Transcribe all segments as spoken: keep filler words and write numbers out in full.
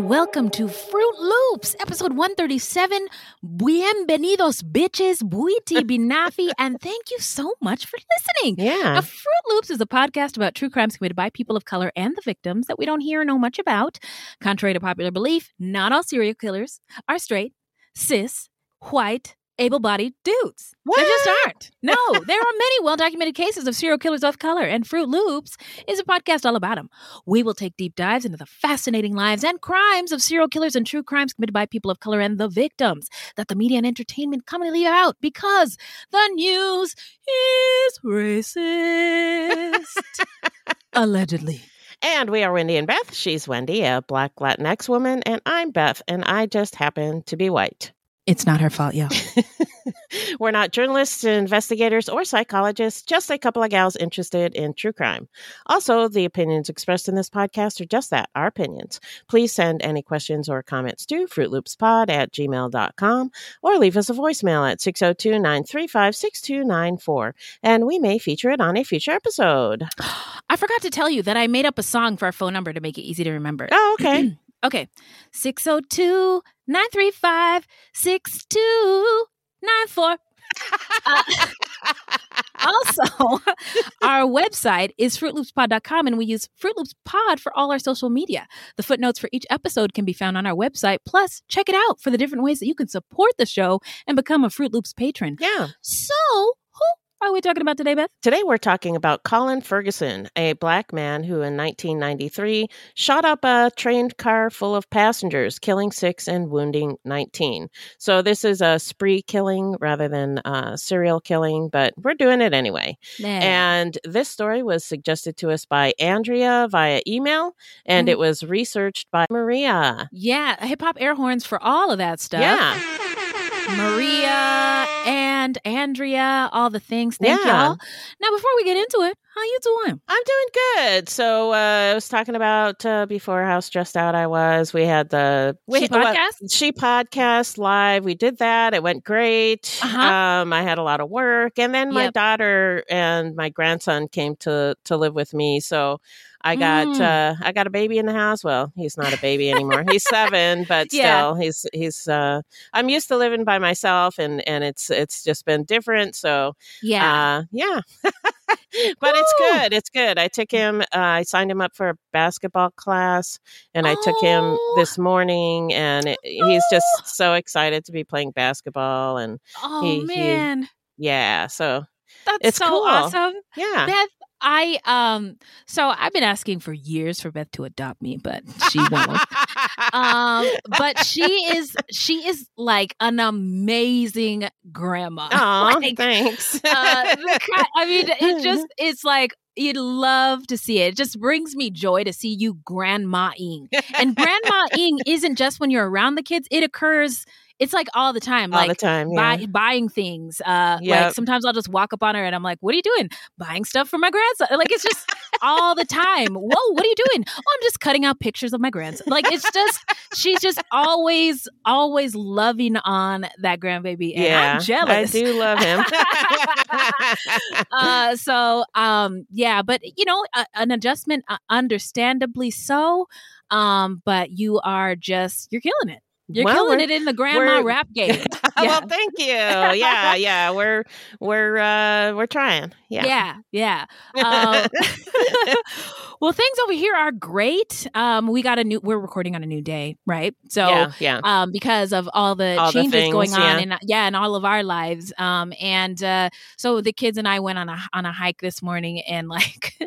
Welcome to Fruit Loops, episode one thirty-seven. Bienvenidos, bitches, buiti, binafi, and thank you so much for listening. Yeah. Now, Fruit Loops is a podcast about true crimes committed by people of color and the victims that we don't hear or know much about. Contrary to popular belief, not all serial killers are straight, cis, white, able-bodied dudes. What? They just aren't. No, there are many well-documented cases of serial killers of color, and Fruit Loops is a podcast all about them. We will take deep dives into the fascinating lives and crimes of serial killers and true crimes committed by people of color and the victims that the media and entertainment commonly leave out because the news is racist. Allegedly. And we are Wendy and Beth. She's Wendy, a Black Latinx woman, and I'm Beth, and I just happen to be white. It's not her fault, y'all. We're not journalists, investigators, or psychologists, just a couple of gals interested in true crime. Also, the opinions expressed in this podcast are just that, our opinions. Please send any questions or comments to fruit loops pod at gmail dot com or leave us a voicemail at six oh two, nine three five, six two nine four, and we may feature it on a future episode. I forgot to tell you that I made up a song for our phone number to make it easy to remember. Oh, okay. Okay, six oh two, nine three five, six two nine four. Uh, also, our website is fruit loops pod dot com, and we use Fruit Loops Pod for all our social media. The footnotes for each episode can be found on our website. Plus, check it out for the different ways that you can support the show and become a Fruit Loops patron. Yeah. So, who are we talking about today, Beth? Today we're talking about Colin Ferguson, a Black man who in nineteen ninety-three shot up a train car full of passengers, killing six and wounding nineteen. So this is a spree killing rather than uh, serial killing, but we're doing it anyway. Man. And this story was suggested to us by Andrea via email, and mm-hmm. It was researched by Maria. Yeah, hip-hop air horns for all of that stuff. Yeah. Maria and Andrea, all the things. Thank yeah. y'all. Now, before we get into it, how you doing? I'm doing good. So uh, I was talking about uh, before how stressed out I was. We had the She we, Podcast? What, She Podcast live. We did that. It went great. Uh-huh. Um, I had a lot of work. And then my yep. daughter and my grandson came to, to live with me. So I got mm. uh, I got a baby in the house. Well, he's not a baby anymore. He's seven, but yeah. still, he's he's. Uh, I'm used to living by myself, and, and it's it's just been different. So yeah, uh, yeah. But Woo! It's good. It's good. I took him. Uh, I signed him up for a basketball class, and I oh. took him this morning, and it, oh. he's just so excited to be playing basketball. And oh he, man, he, yeah. So that's it's so cool. awesome. Yeah. Beth, I, um, so I've been asking for years for Beth to adopt me, but she won't. Um, but she is she is like an amazing grandma. Oh, like, thanks. Uh, I mean, it just it's like you'd love to see it. It just brings me joy to see you grandma-ing. And grandma-ing isn't just when you're around the kids. It occurs. It's like all the time, all like the time, yeah. buy, buying things. Uh, yep. Like sometimes I'll just walk up on her and I'm like, what are you doing? Buying stuff for my grandson. Like it's just all the time. Whoa, what are you doing? Oh, I'm just cutting out pictures of my grandson. Like it's just, she's just always, always loving on that grandbaby. And yeah, I'm jealous. I do love him. uh, so, um, yeah, but you know, a, an adjustment, uh, understandably so. Um, but you are just, you're killing it. You're well, killing it in the grandma rap game. Yeah. Well, thank you. Yeah, yeah. We're we're uh, we're trying. Yeah, yeah, yeah. Um, well, things over here are great. Um, we got a new. We're recording on a new day, right? So, yeah, yeah. Um, because of all the all changes the things, going on, and yeah. yeah, in all of our lives. Um, and uh, so the kids and I went on a on a hike this morning, and like,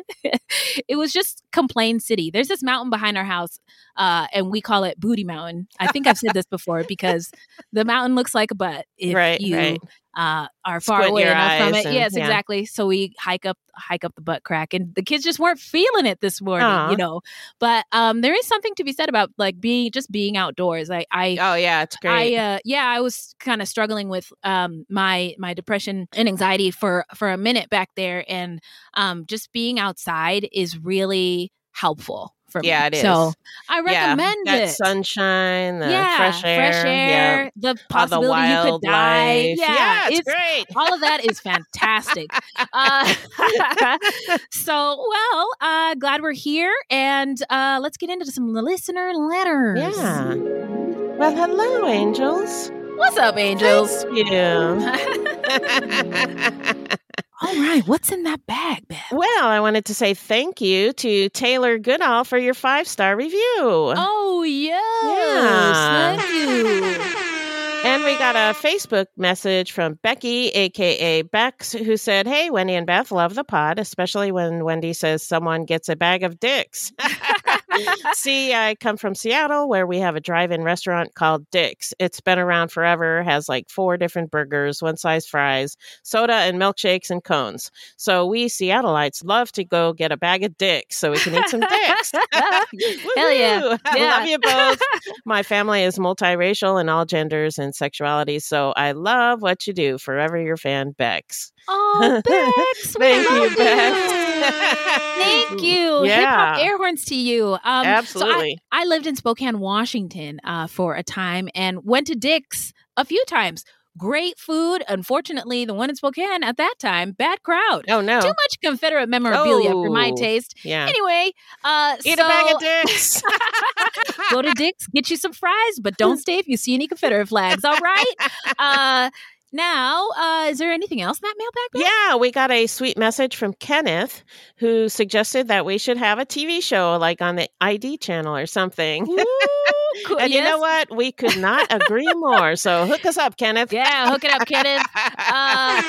it was just Complain City. There's this mountain behind our house. Uh, and we call it Booty Mountain. I think I've said this before because the mountain looks like a butt if right, you right. Uh, are far Squint away enough from it. And, yes, yeah. exactly. So we hike up, hike up the butt crack, and the kids just weren't feeling it this morning, Aww. you know. But um, there is something to be said about like being just being outdoors. I, I oh yeah, it's great. I, uh, yeah, I was kind of struggling with um my my depression and anxiety for for a minute back there, and um just being outside is really helpful. Yeah, it is. So I recommend yeah, that it. Sunshine, the yeah, fresh air, fresh air, yeah. the possibility the you could die. Yeah, yeah, it's, it's great. All of that is fantastic. uh, so, well, uh, glad we're here, and uh, let's get into some listener letters. Yeah. Well, hello, angels. What's up, angels? Thank you. All right. What's in that bag, Beth? Well, I wanted to say thank you to Taylor Goodall for your five-star review. Oh, yes. Yeah. Thank you. And we got a Facebook message from Becky, a k a. Bex, who said, hey, Wendy and Beth, love the pod, especially when Wendy says someone gets a bag of dicks. See, I come from Seattle, where we have a drive-in restaurant called Dick's. It's been around forever, has like four different burgers, one-size fries, soda and milkshakes and cones. So we Seattleites love to go get a bag of dicks so we can eat some dicks. Hell yeah. yeah. I love you both. My family is multiracial in all genders and sexualities, so I love what you do. Forever your fan, Bex. Oh, Bex. Thank you, Bex. Thank you. Yeah. Hip-hop air horns to you. Um, Absolutely. So I, I lived in Spokane, Washington uh, for a time and went to Dick's a few times. Great food. Unfortunately, the one in Spokane at that time, bad crowd. Oh, no. Too much Confederate memorabilia oh, for my taste. Yeah. Anyway. Uh, Eat so... a bag of Dick's. Go to Dick's, get you some fries, but don't stay if you see any Confederate flags. All right? Uh Now, uh, is there anything else in that mailbag? Yeah, we got a sweet message from Kenneth, who suggested that we should have a T V show like on the I D channel or something. Ooh, cool. And yes. You know what? We could not agree more. So hook us up, Kenneth. Yeah, hook it up, Kenneth. Uh...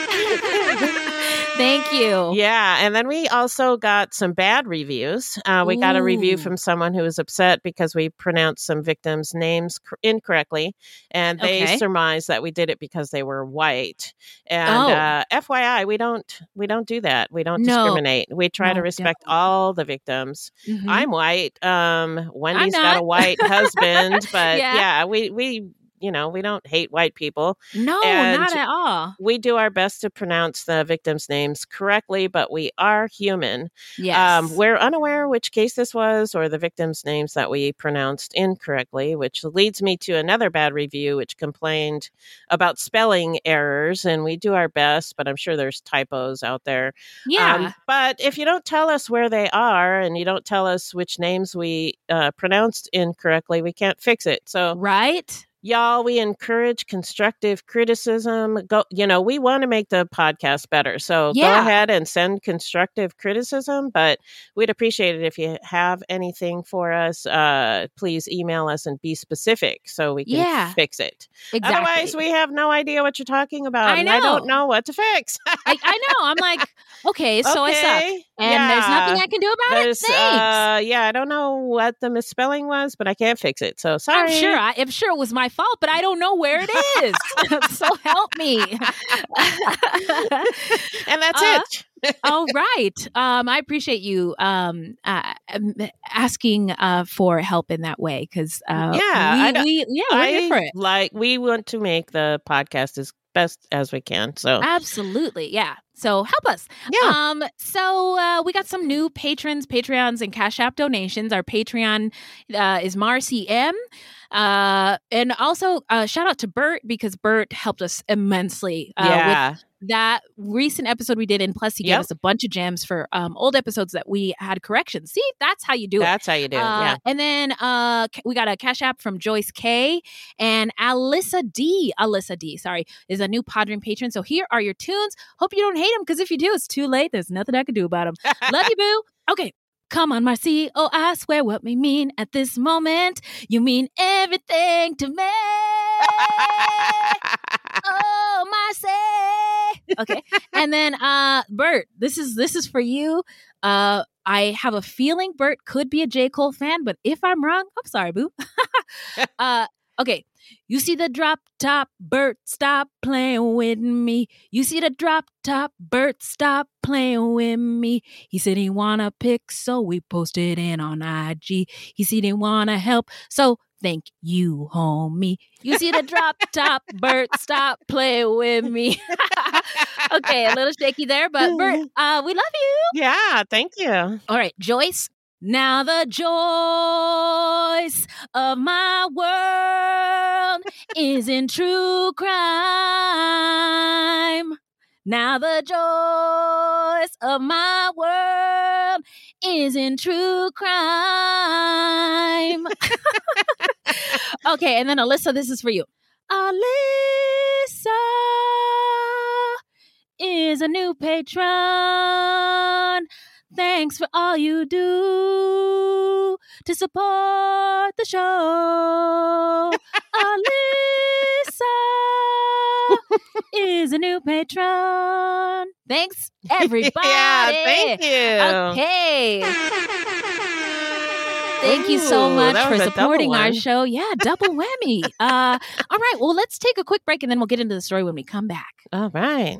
Thank you. Yeah. And then we also got some bad reviews. Uh, we Ooh. got a review from someone who was upset because we pronounced some victims' names cr- incorrectly. And they okay. surmised that we did it because they were white. And oh. uh, F Y I, we don't we don't do that. We don't no. discriminate. We try no, to respect definitely. all the victims. Mm-hmm. I'm white. Um, Wendy's got a white husband. But yeah. yeah, we we. You know, we don't hate white people. No, and not at all. We do our best to pronounce the victims' names correctly, but we are human. Yes. Um, we're unaware which case this was or the victims' names that we pronounced incorrectly, which leads me to another bad review, which complained about spelling errors. And we do our best, but I'm sure there's typos out there. Yeah. Um, but if you don't tell us where they are and you don't tell us which names we uh, pronounced incorrectly, we can't fix it. So, right. y'all, we encourage constructive criticism. Go, you know, we want to make the podcast better. So yeah. Go ahead and send constructive criticism, but we'd appreciate it if you have anything for us. Uh, please email us and be specific so we can yeah. fix it. Exactly. Otherwise, we have no idea what you're talking about. I know. And I don't know what to fix. I, I know. I'm like, okay, so okay. I suck. And yeah. there's nothing I can do about there's, it. Thanks. Uh, yeah, I don't know what the misspelling was, but I can't fix it. So sorry. I'm sure, I, I'm sure it was my fault, but I don't know where it is. So help me. And that's uh, it. All right. Um, I appreciate you um, uh, asking uh, for help in that way because uh, yeah, we, I we, yeah, we're I, here for it. Like, we want to make the podcast as best as we can. So absolutely. Yeah. So help us. Yeah. Um, so uh, we got some new patrons, Patreons, and Cash App donations. Our Patreon uh, is Marcy M. Uh, and also uh, shout out to Bert, because Bert helped us immensely uh, yeah. with that recent episode we did. And plus he yep. gave us a bunch of gems for um, old episodes that we had corrections. See, that's how you do that's it. That's how you do it. Uh, yeah. And then uh, we got a Cash App from Joyce K. And Alyssa D. Alyssa D, sorry, is a new Podrin patron. So here are your tunes. Hope you don't hate them, because if you do, it's too late. There's nothing I can do about them. Love you, boo. Okay. Come on, Marcy. Oh, I swear what we mean at this moment. You mean everything to me. Oh, Marcy. Okay. And then uh, Bert, this is this is for you. Uh, I have a feeling Bert could be a J. Cole fan, but if I'm wrong, I'm sorry, boo. uh, okay. You see the drop top, Bert, stop playing with me. You see the drop top, Bert, stop playing with me. He said he wanna pick, so we posted in on I G. He said he wanna help, so thank you, homie. You see the drop top, Bert, stop playing with me. Okay, a little shaky there, but Bert, uh, we love you. Yeah, thank you. All right, Joyce. Now the joys of my world is in true crime. Now the joys of my world is in true crime. Okay, and then Alyssa, this is for you. Alyssa is a new patron. Thanks for all you do to support the show. Alyssa is a new patron. Thanks, everybody. Yeah, thank you. Okay. Thank you so much Ooh, for supporting our show. Yeah, double whammy. uh, all right. Well, let's take a quick break and then we'll get into the story when we come back. All right.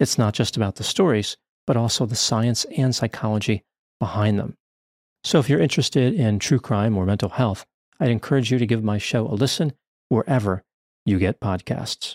It's not just about the stories, but also the science and psychology behind them. So if you're interested in true crime or mental health, I'd encourage you to give my show a listen wherever you get podcasts.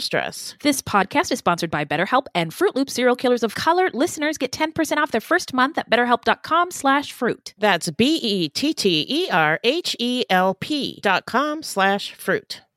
stress. This podcast is sponsored by BetterHelp, and Fruit Loop Serial Killers of Color listeners get ten percent off their first month at betterhelp.com slash fruit. That's B-E-T-T-E-R-H-E-L-P dot com slash fruit.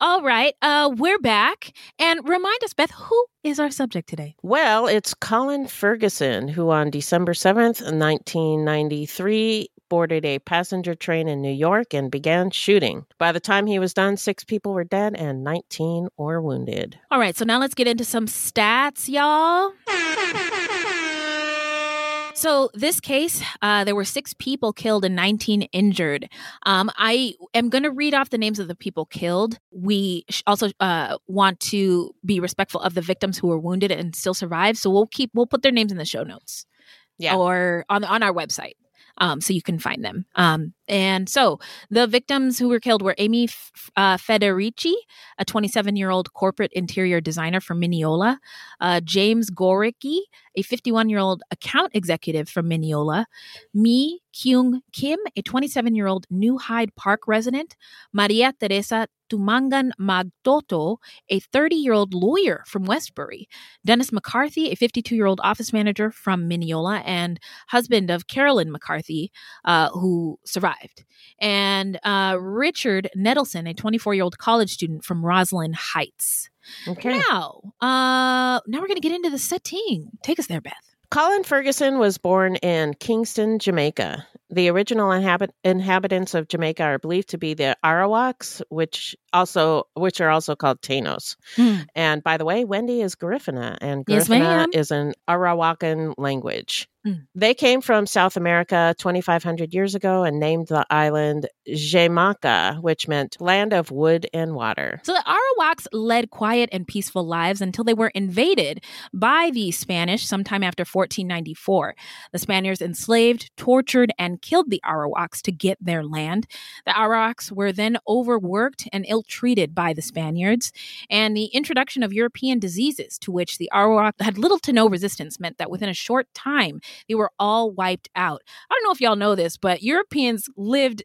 All right, uh, we're back. And remind us, Beth, who is our subject today? Well, it's Colin Ferguson, who on December seventh, nineteen ninety-three, boarded a passenger train in New York and began shooting. By the time he was done, six people were dead and nineteen were wounded. All right, so now let's get into some stats, y'all. So this case, uh, there were six people killed and nineteen injured. Um, I am going to read off the names of the people killed. We sh- also uh, want to be respectful of the victims who were wounded and still survived. So we'll keep we'll put their names in the show notes, yeah, or on on our website, um, so you can find them. Um, and so the victims who were killed were Amy F- uh, Federici, a twenty-seven-year-old corporate interior designer from Mineola, uh, James Gorecki, a fifty-one-year-old account executive from Mineola, Mi Kyung Kim, a twenty-seven-year-old New Hyde Park resident, Maria Teresa Tumangan Madotto, a thirty-year-old lawyer from Westbury, Dennis McCarthy, a fifty-two-year-old office manager from Mineola and husband of Carolyn McCarthy, uh, who survived, and uh, Richard Nettleson, a twenty-four-year-old college student from Roslyn Heights. Okay. Now, uh, now we're going to get into the setting. Take us there, Beth. Colin Ferguson was born in Kingston, Jamaica. The original inhabit- inhabitants of Jamaica are believed to be the Arawaks, which also which are also called Tainos. Hmm. And by the way, Wendy is Garifuna, and Garifuna yes, is an Arawakan language. Hmm. They came from South America twenty-five hundred years ago and named the island Jamaica, which meant land of wood and water. So the Arawaks led quiet and peaceful lives until they were invaded by the Spanish sometime after fourteen ninety-four. The Spaniards enslaved, tortured, and killed the Arawaks to get their land. The Arawaks were then overworked and ill-treated by the Spaniards, and the introduction of European diseases to which the Arawak had little to no resistance meant that within a short time, they were all wiped out. I don't know if y'all know this, but Europeans lived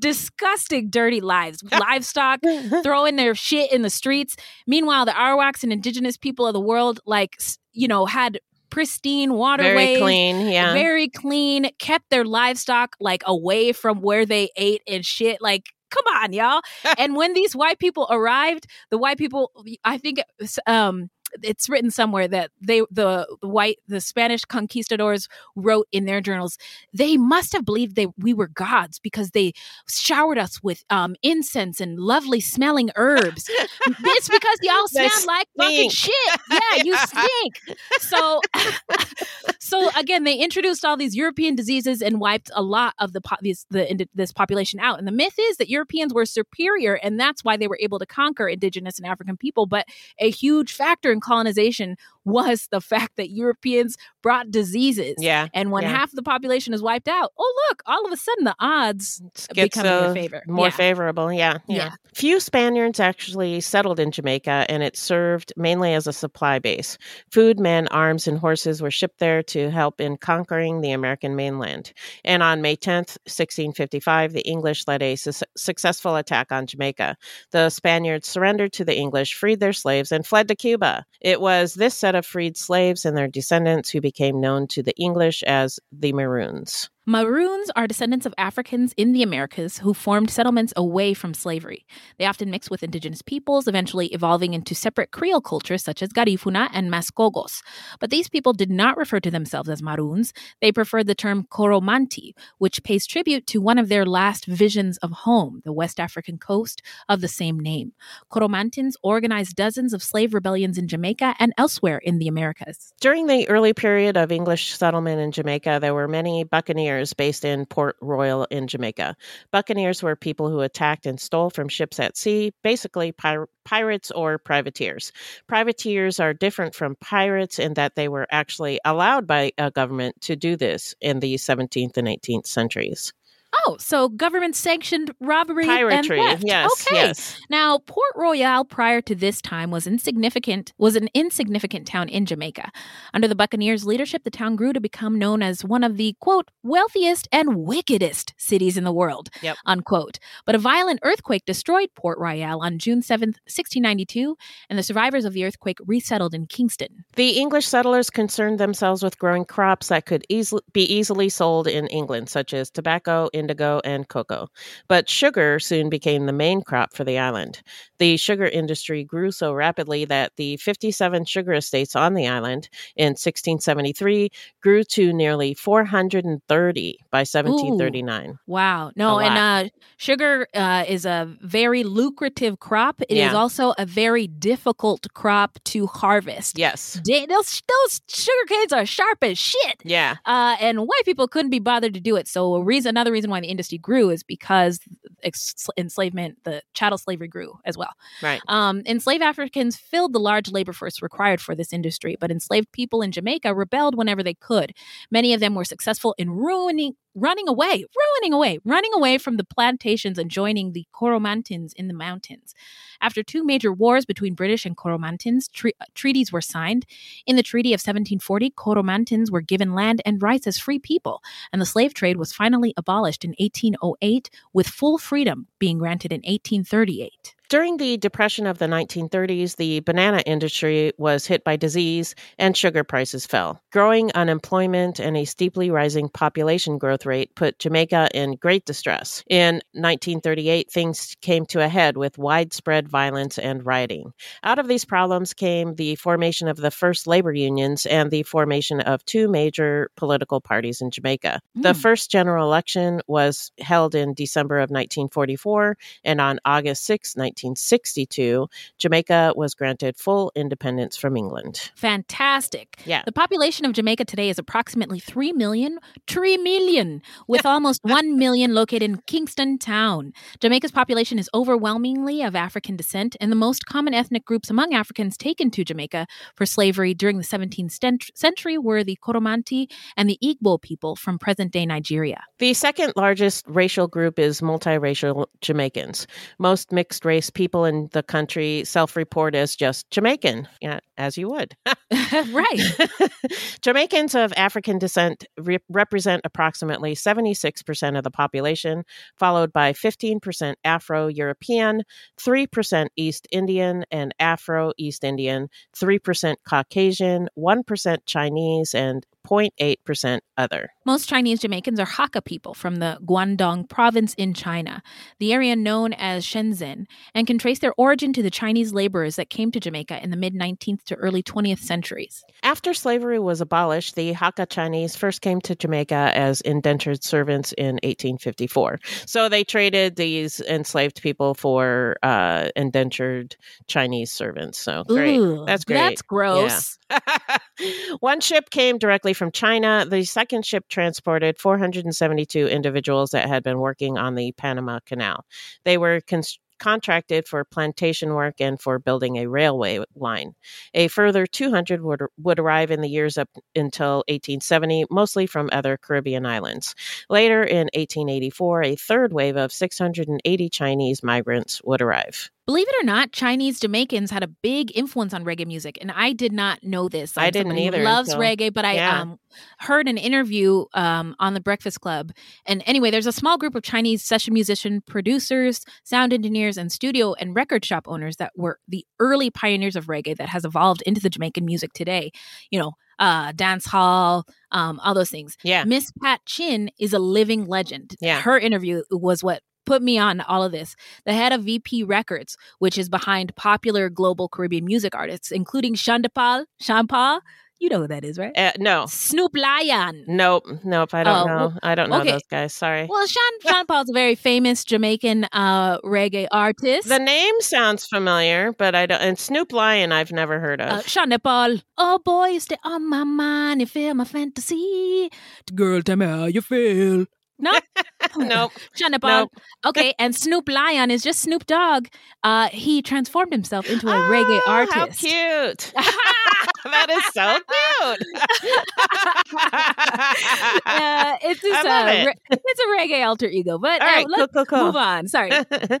disgusting, dirty lives, livestock, throwing their shit in the streets. Meanwhile, the Arawaks and indigenous people of the world, like, you know, had pristine waterways, very clean, yeah, very clean, kept their livestock like away from where they ate and shit. Like, come on, y'all. And when these white people arrived, the white people, I think um, it's written somewhere that they, the, the white, the Spanish conquistadors wrote in their journals, they must have believed they we were gods because they showered us with um, incense and lovely smelling herbs. It's because y'all smell like fucking shit. Yeah, yeah, you stink. So, so again, they introduced all these European diseases and wiped a lot of the, po- these, the this population out. And the myth is that Europeans were superior, and that's why they were able to conquer indigenous and African people. But a huge factor in colonization was the fact that Europeans brought diseases. Yeah. And when yeah. half the population is wiped out, oh, look, all of a sudden the odds become in their favor. More yeah. favorable. Yeah, yeah. Yeah. Few Spaniards actually settled in Jamaica, and it served mainly as a supply base. Food, men, arms, and horses were shipped there to help in conquering the American mainland. And on May tenth, sixteen fifty-five, the English led a su- successful attack on Jamaica. The Spaniards surrendered to the English, freed their slaves, and fled to Cuba. It was this set of freed slaves and their descendants who became known to the English as the Maroons. Maroons are descendants of Africans in the Americas who formed settlements away from slavery. They often mix with indigenous peoples, eventually evolving into separate Creole cultures such as Garifuna and Mascogos. But these people did not refer to themselves as Maroons. They preferred the term Coromanti, which pays tribute to one of their last visions of home, the West African coast of the same name. Coromantins organized dozens of slave rebellions in Jamaica and elsewhere in the Americas. During the early period of English settlement in Jamaica, there were many buccaneers based in Port Royal in Jamaica. Buccaneers were people who attacked and stole from ships at sea, basically pir- pirates or privateers. Privateers are different from pirates in that they were actually allowed by a government to do this in the seventeenth and eighteenth centuries. Oh, so government-sanctioned robbery Piratry, and theft. Yes, okay. Yes. Now, Port Royal prior to this time was insignificant, was an insignificant town in Jamaica. Under the Buccaneers' leadership, the town grew to become known as one of the, quote, wealthiest and wickedest cities in the world, yep. unquote. But a violent earthquake destroyed Port Royal on June seventh, sixteen ninety-two, and the survivors of the earthquake resettled in Kingston. The English settlers concerned themselves with growing crops that could easily be easily sold in England, such as tobacco, indigo, and cocoa. But sugar soon became the main crop for the island. The sugar industry grew so rapidly that the fifty-seven sugar estates on the island in sixteen seventy-three grew to nearly four hundred thirty by seventeen thirty-nine. Ooh, wow. No, and uh, sugar uh, is a very lucrative crop. It yeah. is also a very difficult crop to harvest. Yes. They, those, those sugar canes are sharp as shit. Yeah. Uh, and white people couldn't be bothered to do it. So a reason, another reason why the industry grew is because ex- enslavement, the chattel slavery grew as well. Right. Um, enslaved Africans filled the large labor force required for this industry, but enslaved people in Jamaica rebelled whenever they could. Many of them were successful in ruining, running away, running away, running away from the plantations and joining the Coromantins in the mountains. After two major wars between British and Coromantins, tre- treaties were signed. In the Treaty of seventeen forty, Coromantins were given land and rights as free people, and the slave trade was finally abolished in eighteen oh eight, with full freedom being granted in eighteen thirty-eight. During the Depression of the nineteen thirties, the banana industry was hit by disease and sugar prices fell. Growing unemployment and a steeply rising population growth rate put Jamaica in great distress. In nineteen thirty-eight, things came to a head with widespread violence and rioting. Out of these problems came the formation of the first labor unions and the formation of two major political parties in Jamaica. Mm. The first general election was held in December of nineteen forty-four, and on August sixth, nineteen sixty-two, Jamaica was granted full independence from England. Fantastic. Yeah. The population of Jamaica today is approximately three million, three million, with almost one million located in Kingston town. Jamaica's population is overwhelmingly of African descent, and the most common ethnic groups among Africans taken to Jamaica for slavery during the seventeenth century were the Coromanti and the Igbo people from present-day Nigeria. The second largest racial group is multiracial Jamaicans. Most mixed-race most people in the country self-report as just Jamaican, yeah, as you would. Right. Jamaicans of African descent re- represent approximately seventy-six percent of the population, followed by fifteen percent Afro-European, three percent East Indian and Afro-East Indian, three percent Caucasian, one percent Chinese, and zero point eight percent other. Most Chinese Jamaicans are Hakka people from the Guangdong province in China, the area known as Shenzhen, and can trace their origin to the Chinese laborers that came to Jamaica in the mid-nineteenth to early twentieth centuries. After slavery was abolished, the Hakka Chinese first came to Jamaica as indentured servants in eighteen fifty-four. So they traded these enslaved people for uh, indentured Chinese servants. So great. Ooh, that's great. That's gross. Yeah. One ship came directly from China. The second ship transported four hundred seventy-two individuals that had been working on the Panama Canal. They were constructed contracted for plantation work and for building a railway line. A further two hundred would, would arrive in the years up until eighteen seventy, mostly from other Caribbean islands. Later in eighteen eighty-four, a third wave of six hundred eighty Chinese migrants would arrive. Believe it or not, Chinese Jamaicans had a big influence on reggae music, and I did not know this. I'm I didn't either. Loves so, reggae, but I yeah. um, heard an interview um, on The Breakfast Club. And anyway, there's a small group of Chinese session musician producers, sound engineers, and studio and record shop owners that were the early pioneers of reggae that has evolved into the Jamaican music today. You know, uh, dance hall, um, all those things. Yeah, Miss Pat Chin is a living legend. Yeah, her interview was what put me on all of this. The head of V P Records, which is behind popular global Caribbean music artists, including Sean Paul, Sean Paul, you know who that is, right? Uh, no. Snoop Lion. Nope. Nope. I don't oh, know. Well, I don't know okay. those guys. Sorry. Well, Sean, Sean Paul's a very famous Jamaican uh, reggae artist. The name sounds familiar, but I don't. And Snoop Lion, I've never heard of. Uh, Sean Paul. Oh, boy, you stay on my mind. You feel my fantasy. Girl, tell me how you feel. No, no, nope. Okay, and Snoop Lion is just Snoop Dogg. Uh, he transformed himself into a oh, reggae artist. How cute! That is so cute. uh, it's just a, it. re- it's a reggae alter ego. But all right, uh, let's cool, cool, cool. move on. Sorry.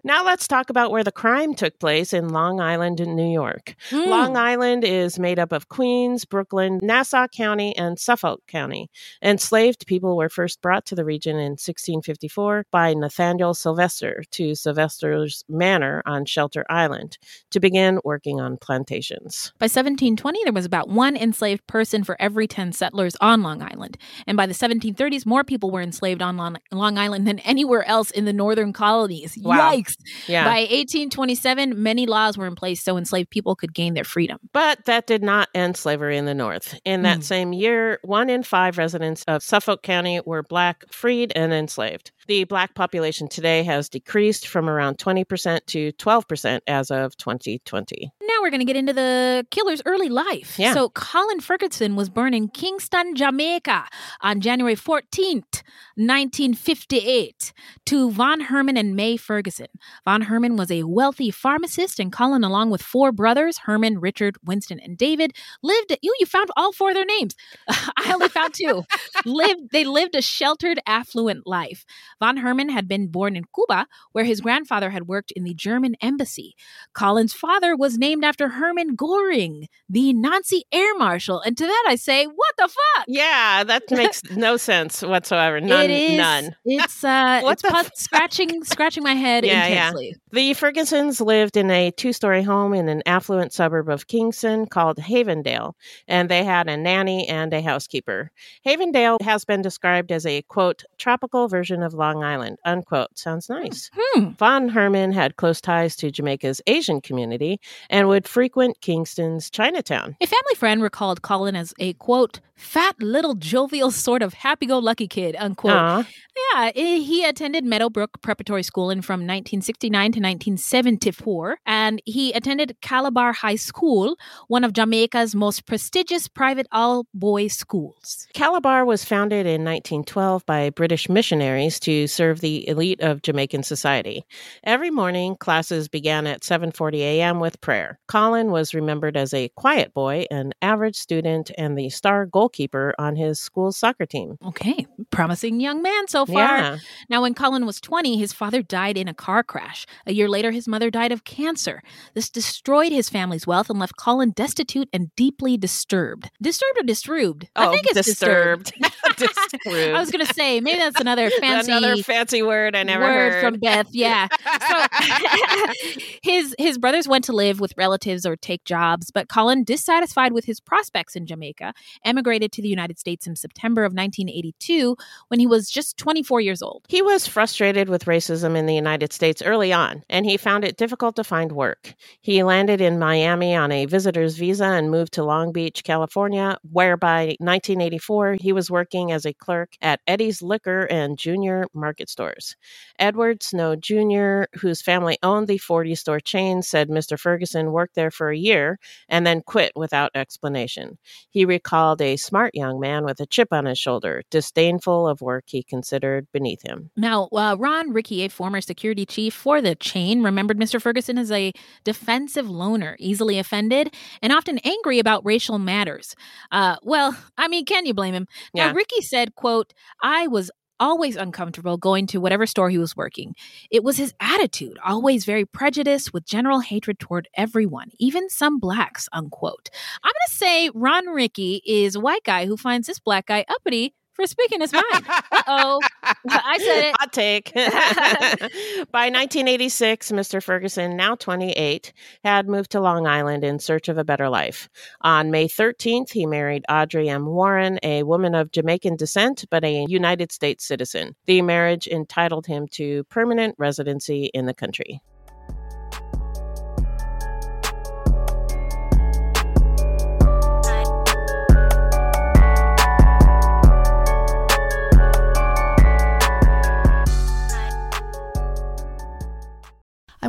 Now let's talk about where the crime took place in Long Island, in New York. Mm. Long Island is made up of Queens, Brooklyn, Nassau County, and Suffolk County. Enslaved people were first brought to the region in sixteen fifty-four by Nathaniel Sylvester to Sylvester's Manor on Shelter Island to begin working on plantations. By seventeen twenty, there was about one enslaved person for every ten settlers on Long Island. And by the seventeen thirties, more people were enslaved on Long Island than anywhere else in the northern colonies. Wow. Yikes. Yeah. By eighteen twenty-seven, many laws were in place so enslaved people could gain their freedom. But that did not end slavery in the North. In that mm. same year, one in five residents of Suffolk County were Black, freed, and enslaved. The Black population today has decreased from around twenty percent to twelve percent as of twenty twenty. Now we're going to get into the killer's early life. Yeah. So Colin Ferguson was born in Kingston, Jamaica on January fourteenth, nineteen fifty-eight to Von Herman and May Ferguson. Von Herman was a wealthy pharmacist, and Colin, along with four brothers, Herman, Richard, Winston, and David, lived... At, you, you found all four of their names. I only found two. lived, they lived a sheltered, affluent life. Von Herman had been born in Cuba, where his grandfather had worked in the German embassy. Colin's father was named after Hermann Göring, the Nazi air marshal. And to that I say, what the fuck? Yeah, that makes no sense whatsoever. None. It is, none. It's, uh, it's pu- scratching scratching my head yeah, intensely. Yeah. The Fergusons lived in a two-story home in an affluent suburb of Kingston called Havendale, and they had a nanny and a housekeeper. Havendale has been described as a, quote, tropical version of Long Island, unquote. Sounds nice. Mm-hmm. Von Herman had close ties to Jamaica's Asian community and would frequent Kingston's Chinatown. A family friend recalled Colin as a, quote, fat, little, jovial sort of happy-go-lucky kid, unquote. Aww. Yeah, he attended Meadowbrook Preparatory School in from nineteen sixty-nine to nineteen seventy-four, and he attended Calabar High School, one of Jamaica's most prestigious private all-boys schools. Calabar was founded in nineteen twelve by British missionaries to to serve the elite of Jamaican society. Every morning, classes began at seven forty a.m. with prayer. Colin was remembered as a quiet boy, an average student, and the star goalkeeper on his school's soccer team. Okay, promising young man so far. Yeah. Now, when Colin was twenty, his father died in a car crash. A year later, his mother died of cancer. This destroyed his family's wealth and left Colin destitute and deeply disturbed. Disturbed or disturbed? Oh, I think it's disturbed. disturbed. disturbed. I was going to say, maybe that's another fancy another fancy word I never word heard. From Beth, yeah. So his his brothers went to live with relatives or take jobs, but Colin, dissatisfied with his prospects in Jamaica, emigrated to the United States in September of nineteen eighty-two when he was just twenty-four years old. He was frustrated with racism in the United States early on, and he found it difficult to find work. He landed in Miami on a visitor's visa and moved to Long Beach, California, where by nineteen eighty-four, he was working as a clerk at Eddie's Liquor and Junior Market Stores. Edward Snow Junior, whose family owned the forty-store chain, said Mister Ferguson worked there for a year and then quit without explanation. He recalled a smart young man with a chip on his shoulder, disdainful of work he considered beneath him. Now, uh, Ron Ryckey, a former security chief for the chain, remembered Mister Ferguson as a defensive loner, easily offended, and often angry about racial matters. Uh, well, I mean, can you blame him? Now, yeah. Ryckey said, quote, I was always uncomfortable going to whatever store he was working. It was his attitude, always very prejudiced with general hatred toward everyone, even some blacks, unquote. I'm going to say Ron Ryckey is a white guy who finds this black guy uppity for speaking his mind. Uh-oh. I said it. Hot take. By nineteen eighty-six, Mister Ferguson, now twenty-eight, had moved to Long Island in search of a better life. On May thirteenth, he married Audrey M. Warren, a woman of Jamaican descent, but a United States citizen. The marriage entitled him to permanent residency in the country. I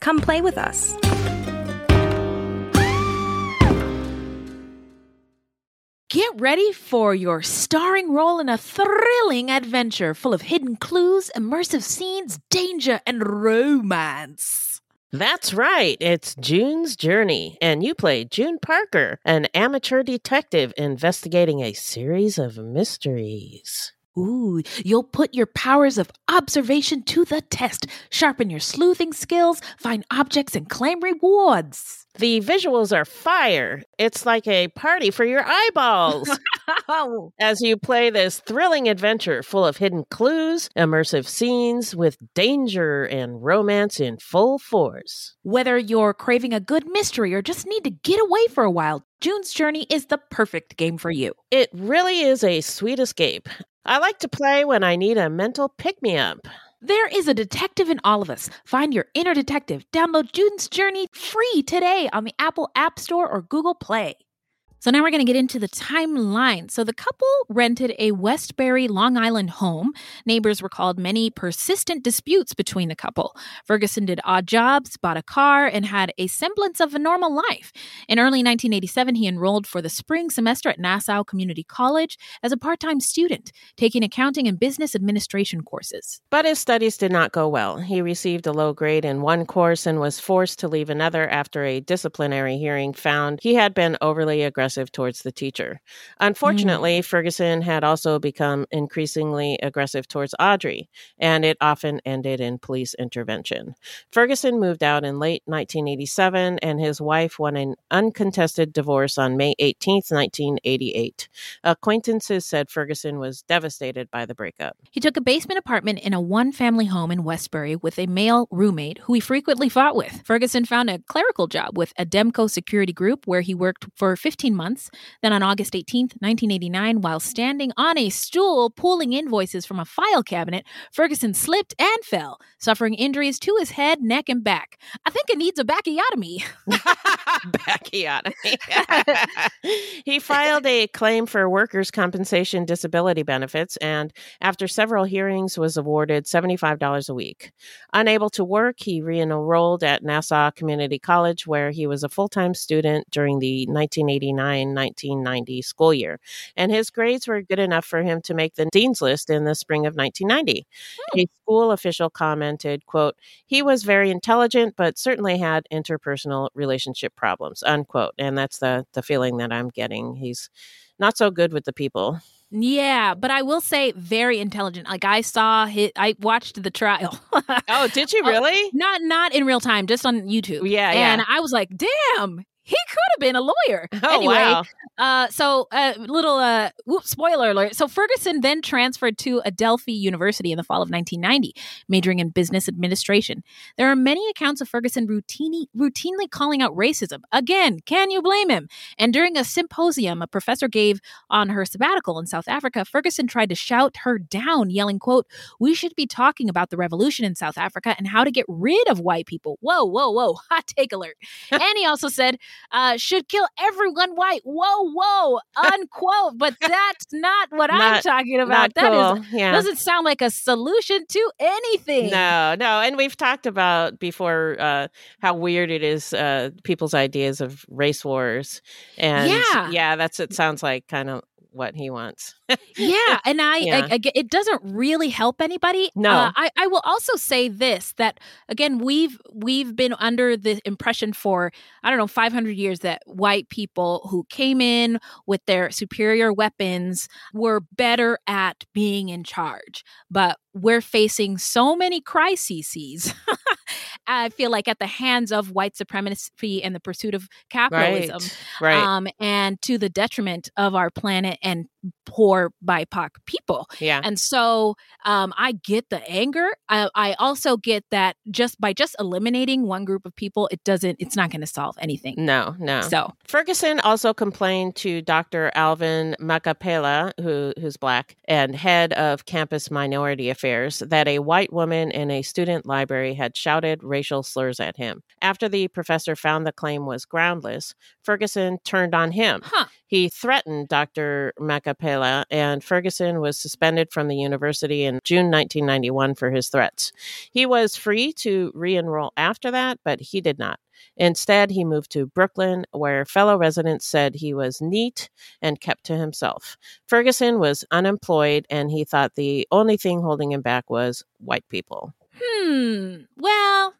Come play with us. Get ready for your starring role in a thrilling adventure full of hidden clues, immersive scenes, danger, and romance. That's right, it's June's Journey, and you play June Parker, an amateur detective investigating a series of mysteries. Ooh, you'll put your powers of observation to the test, sharpen your sleuthing skills, find objects, and claim rewards. The visuals are fire. It's like a party for your eyeballs. As you play this thrilling adventure full of hidden clues, immersive scenes with danger and romance in full force. Whether you're craving a good mystery or just need to get away for a while, June's Journey is the perfect game for you. It really is a sweet escape. I like to play when I need a mental pick-me-up. There is a detective in all of us. Find your inner detective. Download June's Journey free today on the Apple App Store or Google Play. So now we're going to get into the timeline. So the couple rented a Westbury, Long Island home. Neighbors recalled many persistent disputes between the couple. Ferguson did odd jobs, bought a car, and had a semblance of a normal life. In early nineteen eighty-seven, he enrolled for the spring semester at Nassau Community College as a part-time student, taking accounting and business administration courses. But his studies did not go well. He received a low grade in one course and was forced to leave another after a disciplinary hearing found he had been overly aggressive towards the teacher. Unfortunately, mm. Ferguson had also become increasingly aggressive towards Audrey, and it often ended in police intervention. Ferguson moved out in late nineteen eighty-seven, and his wife won an uncontested divorce on May eighteenth, nineteen eighty-eight. Acquaintances said Ferguson was devastated by the breakup. He took a basement apartment in a one-family home in Westbury with a male roommate who he frequently fought with. Ferguson found a clerical job with a Demco Security Group where he worked for fifteen months. Then on August eighteenth, nineteen eighty-nine, while standing on a stool pulling invoices from a file cabinet, Ferguson slipped and fell, suffering injuries to his head, neck, and back. I think it needs a bacchiotomy. Bacchiotomy. He filed a claim for workers' compensation disability benefits and, after several hearings, was awarded seventy-five dollars a week. Unable to work, he re-enrolled at Nassau Community College, where he was a full-time student during the nineteen eighty-nine nineteen ninety school year, and his grades were good enough for him to make the dean's list in the spring of nineteen ninety. Hmm. A school official commented, quote, "He was very intelligent, but certainly had interpersonal relationship problems," unquote. And that's the, the feeling that I'm getting. He's not so good with the people. Yeah, but I will say very intelligent. Like I saw his, I watched the trial. Oh, did you really? Uh, not not in real time, just on YouTube. Yeah, yeah. And I was like, damn. He could have been a lawyer. Oh, anyway, wow. Uh, so a uh, little uh, whoop, spoiler alert. So Ferguson then transferred to Adelphi University in the fall of nineteen ninety, majoring in business administration. There are many accounts of Ferguson routinely, routinely calling out racism. Again, can you blame him? And during a symposium a professor gave on her sabbatical in South Africa, Ferguson tried to shout her down, yelling, quote, "We should be talking about the revolution in South Africa and how to get rid of white people." Whoa, whoa, whoa. Hot take alert. And he also said, Uh, should kill everyone white. Whoa, whoa, unquote. But that's not what not, I'm talking about. That cool. is, yeah. doesn't sound like a solution to anything. No, no. And we've talked about before uh, how weird it is, uh, people's ideas of race wars. And yeah, yeah that's it sounds like kind of what he wants. yeah. And I, yeah. I, I, it doesn't really help anybody. No. Uh, I, I will also say this, that again, we've, we've been under the impression for, I don't know, five hundred years that white people who came in with their superior weapons were better at being in charge, but we're facing so many crises. I feel like at the hands of white supremacy and the pursuit of capitalism, right, right. Um, and to the detriment of our planet and poor B I P O C people. Yeah. And so um, I get the anger. I, I also get that just by just eliminating one group of people, it doesn't, it's not going to solve anything. No, no. So Ferguson also complained to Doctor Alvin Macapela, who who's Black and head of campus minority affairs, that a white woman in a student library had shouted racial slurs at him. After the professor found the claim was groundless, Ferguson turned on him. Huh. He threatened Doctor Macapela, and Ferguson was suspended from the university in June nineteen ninety-one for his threats. He was free to re-enroll after that, but he did not. Instead, he moved to Brooklyn, where fellow residents said he was neat and kept to himself. Ferguson was unemployed, and he thought the only thing holding him back was white people. Hmm. Well...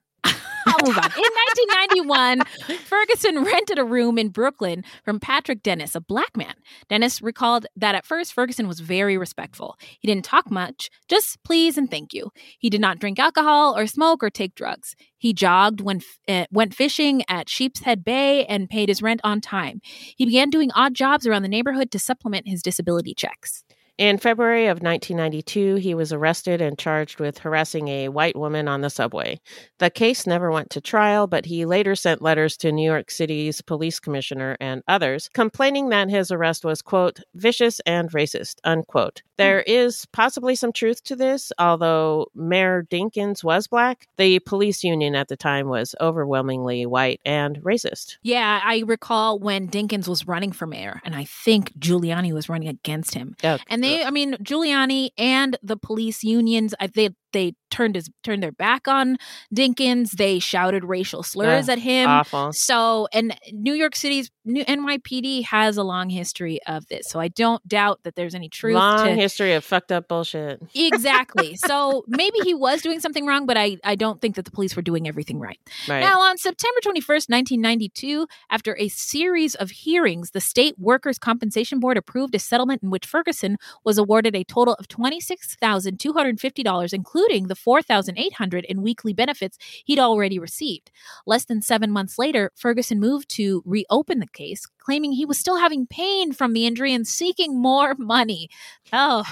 I'll move on. In nineteen ninety-one, Ferguson rented a room in Brooklyn from Patrick Dennis, a Black man. Dennis recalled that at first, Ferguson was very respectful. He didn't talk much, just please and thank you. He did not drink alcohol or smoke or take drugs. He jogged, when uh, went fishing at Sheepshead Bay, and paid his rent on time. He began doing odd jobs around the neighborhood to supplement his disability checks. In February of nineteen ninety-two, he was arrested and charged with harassing a white woman on the subway. The case never went to trial, but he later sent letters to New York City's police commissioner and others, complaining that his arrest was, quote, vicious and racist, unquote. There is possibly some truth to this, although Mayor Dinkins was black. The police union at the time was overwhelmingly white and racist. Yeah, I recall when Dinkins was running for mayor, and I think Giuliani was running against him. Okay. And they I mean, Giuliani and the police unions, they they turned his, turned their back on Dinkins. They shouted racial slurs yeah, at him. Awful. So, and New York City's new N Y P D has a long history of this. So I don't doubt that there's any truth. Long to... history of fucked up bullshit. Exactly. So maybe he was doing something wrong, but I, I don't think that the police were doing everything right. right. Now, on September twenty-first, nineteen ninety-two, after a series of hearings, the State Workers' Compensation Board approved a settlement in which Ferguson was awarded a total of twenty-six thousand two hundred fifty dollars, including the four thousand eight hundred dollars in weekly benefits he'd already received. Less than seven months later, Ferguson moved to reopen the case, claiming he was still having pain from the injury and seeking more money. Oh,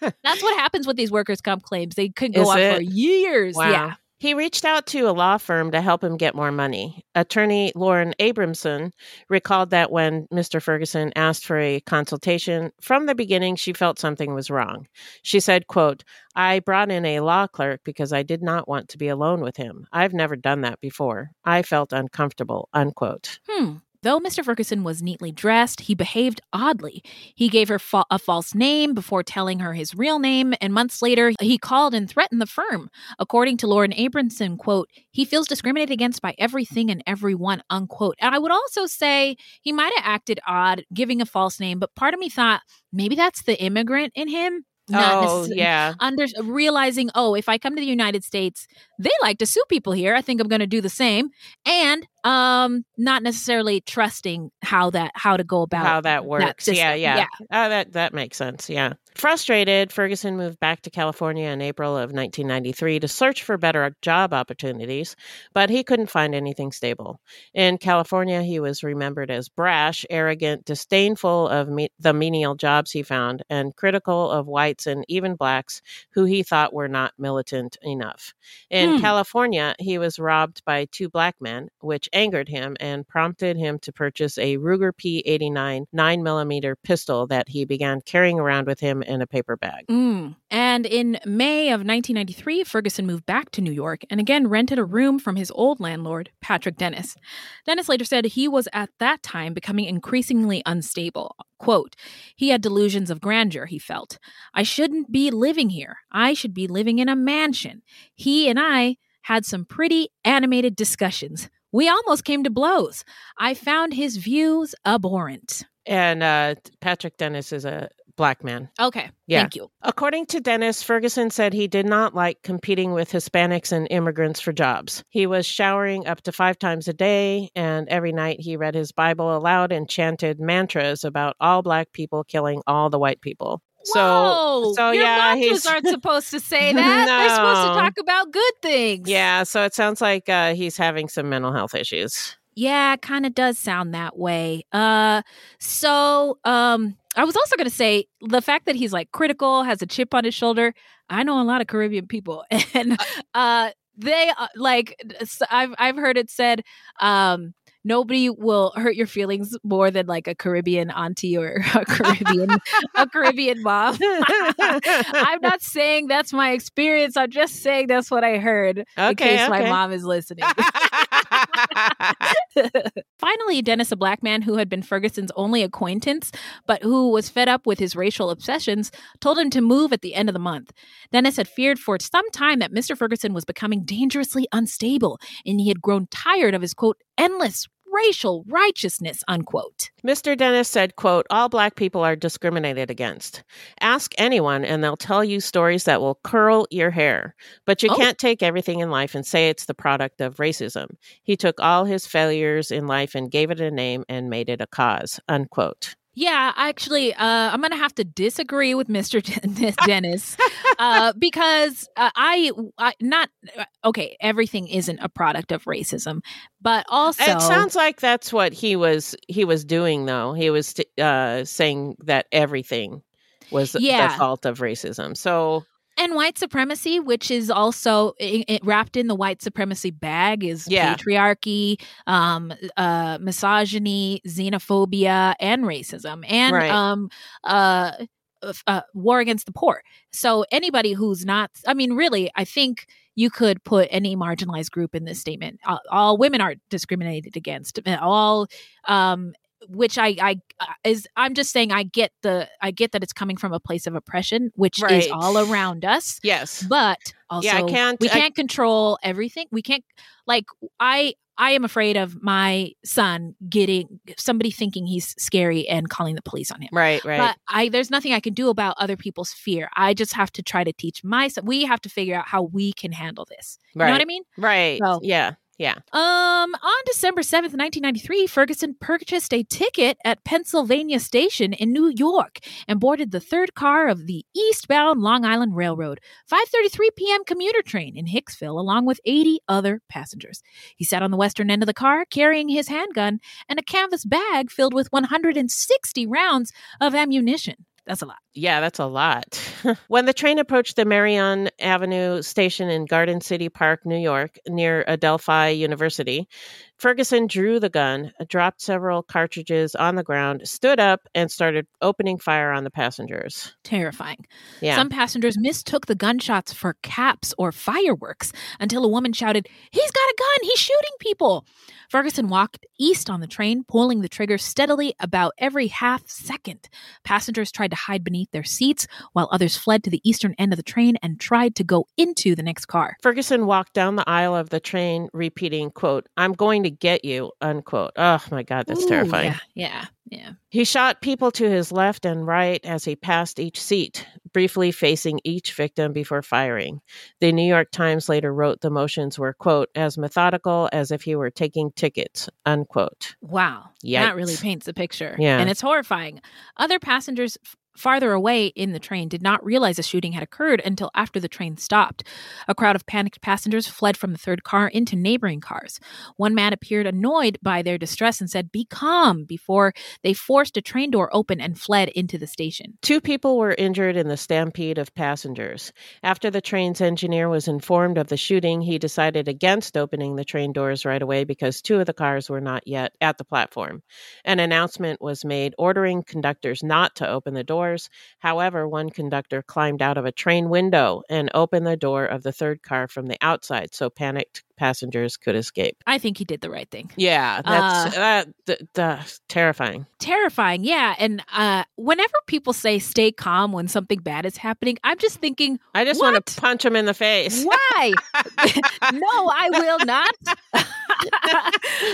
that's what happens with these workers' comp claims. They could go Is on it? for years. Wow. Yeah. He reached out to a law firm to help him get more money. Attorney Lauren Abramson recalled that when Mister Ferguson asked for a consultation, from the beginning, she felt something was wrong. She said, quote, I brought in a law clerk because I did not want to be alone with him. I've never done that before. I felt uncomfortable, unquote. Hmm. Though Mister Ferguson was neatly dressed, he behaved oddly. He gave her fa- a false name before telling her his real name, and months later, he called and threatened the firm. According to Lauren Abramson, quote, he feels discriminated against by everything and everyone, unquote. And I would also say he might have acted odd, giving a false name, but part of me thought maybe that's the immigrant in him. Not oh, yeah. Under, realizing, oh, if I come to the United States, they like to sue people here. I think I'm going to do the same. And um, not necessarily trusting how that how to go about how that works. That yeah, yeah. yeah. Oh, that, that makes sense. Yeah. Frustrated, Ferguson moved back to California in April of nineteen ninety-three to search for better job opportunities, but he couldn't find anything stable. In California, he was remembered as brash, arrogant, disdainful of me- the menial jobs he found, and critical of whites and even blacks who he thought were not militant enough. In hmm. California, he was robbed by two black men, which angered him and prompted him to purchase a Ruger P eighty-nine nine millimeter pistol that he began carrying around with him in a paper bag. Mm. And in May of nineteen ninety-three, Ferguson moved back to New York and again rented a room from his old landlord, Patrick Dennis. Dennis later said he was at that time becoming increasingly unstable. Quote, he had delusions of grandeur, he felt. I shouldn't be living here. I should be living in a mansion. He and I had some pretty animated discussions. We almost came to blows. I found his views abhorrent. And uh, Patrick Dennis is a black man. Okay. Yeah. Thank you. According to Dennis, Ferguson said he did not like competing with Hispanics and immigrants for jobs. He was showering up to five times a day, and every night he read his Bible aloud and chanted mantras about all black people killing all the white people. Whoa, so, so your yeah, mantras aren't supposed to say that. No. They're supposed to talk about good things. Yeah. So it sounds like uh, he's having some mental health issues. Yeah, it kind of does sound that way. Uh, so um, I was also going to say the fact that he's like critical, has a chip on his shoulder. I know a lot of Caribbean people, and uh, they uh, like I've I've heard it said um, nobody will hurt your feelings more than like a Caribbean auntie or a Caribbean a Caribbean mom. I'm not saying that's my experience. I'm just saying that's what I heard. Okay, in case okay. my mom is listening. Finally, Dennis, a black man who had been Ferguson's only acquaintance, but who was fed up with his racial obsessions, told him to move at the end of the month. Dennis had feared for some time that Mister Ferguson was becoming dangerously unstable, and he had grown tired of his, quote, endless racial righteousness, unquote. Mister Dennis said, quote, all black people are discriminated against. Ask anyone and they'll tell you stories that will curl your hair. But you oh. can't take everything in life and say it's the product of racism. He took all his failures in life and gave it a name and made it a cause, unquote. Yeah, actually, uh, I'm going to have to disagree with Mister Den- Dennis uh, because uh, I, I not okay. Everything isn't a product of racism, but also it sounds like that's what he was he was doing, though. He was uh, saying that everything was yeah. the fault of racism. So. And white supremacy, which is also it, it wrapped in the white supremacy bag, is yeah. patriarchy, um, uh, misogyny, xenophobia, and racism, and right. um, uh, uh, war against the poor. So anybody who's not, I mean, really, I think you could put any marginalized group in this statement. All, all women are discriminated against. All, um, which I, I is I'm just saying I get the I get that it's coming from a place of oppression, which right. is all around us. Yes, but also yeah, I can't, we I, can't control everything. We can't like I I am afraid of my son getting somebody thinking he's scary and calling the police on him. Right, right. But I there's nothing I can do about other people's fear. I just have to try to teach my son. We have to figure out how we can handle this. You right. know what I mean? Right. So, yeah. Yeah. Um. On December seventh, nineteen ninety-three, Ferguson purchased a ticket at Pennsylvania Station in New York and boarded the third car of the eastbound Long Island Railroad, five thirty-three p.m. commuter train in Hicksville, along with eighty other passengers. He sat on the western end of the car, carrying his handgun and a canvas bag filled with one hundred sixty rounds of ammunition. That's a lot. Yeah, that's a lot. When the train approached the Marion Avenue station in Garden City Park, New York, near Adelphi University, Ferguson drew the gun, dropped several cartridges on the ground, stood up, and started opening fire on the passengers. Terrifying. Yeah. Some passengers mistook the gunshots for caps or fireworks until a woman shouted, "He's got a gun! He's shooting people!" Ferguson walked east on the train, pulling the trigger steadily about every half second. Passengers tried to hide beneath their seats, while others fled to the eastern end of the train and tried to go into the next car. Ferguson walked down the aisle of the train, repeating, quote, "I'm going to get you," unquote. Oh my God, that's Ooh, terrifying. Yeah, yeah, yeah. He shot people to his left and right as he passed each seat, briefly facing each victim before firing. The New York Times later wrote the motions were, quote, "as methodical as if he were taking tickets," unquote. Wow. Yikes. That really paints the picture. Yeah. And it's horrifying. Other passengers f- farther away in the train did not realize a shooting had occurred until after the train stopped. A crowd of panicked passengers fled from the third car into neighboring cars. One man appeared annoyed by their distress and said, "Be calm," before they forced a train door open and fled into the station. Two people were injured in the stampede of passengers. After the train's engineer was informed of the shooting, he decided against opening the train doors right away because two of the cars were not yet at the platform. An announcement was made ordering conductors not to open the door. However, one conductor climbed out of a train window and opened the door of the third car from the outside so panicked passengers could escape. I think he did the right thing. Yeah, that's uh, uh, th- th- terrifying. Terrifying, yeah. And uh, whenever people say stay calm when something bad is happening, I'm just thinking, I just what? want to punch him in the face. Why? No, I will not.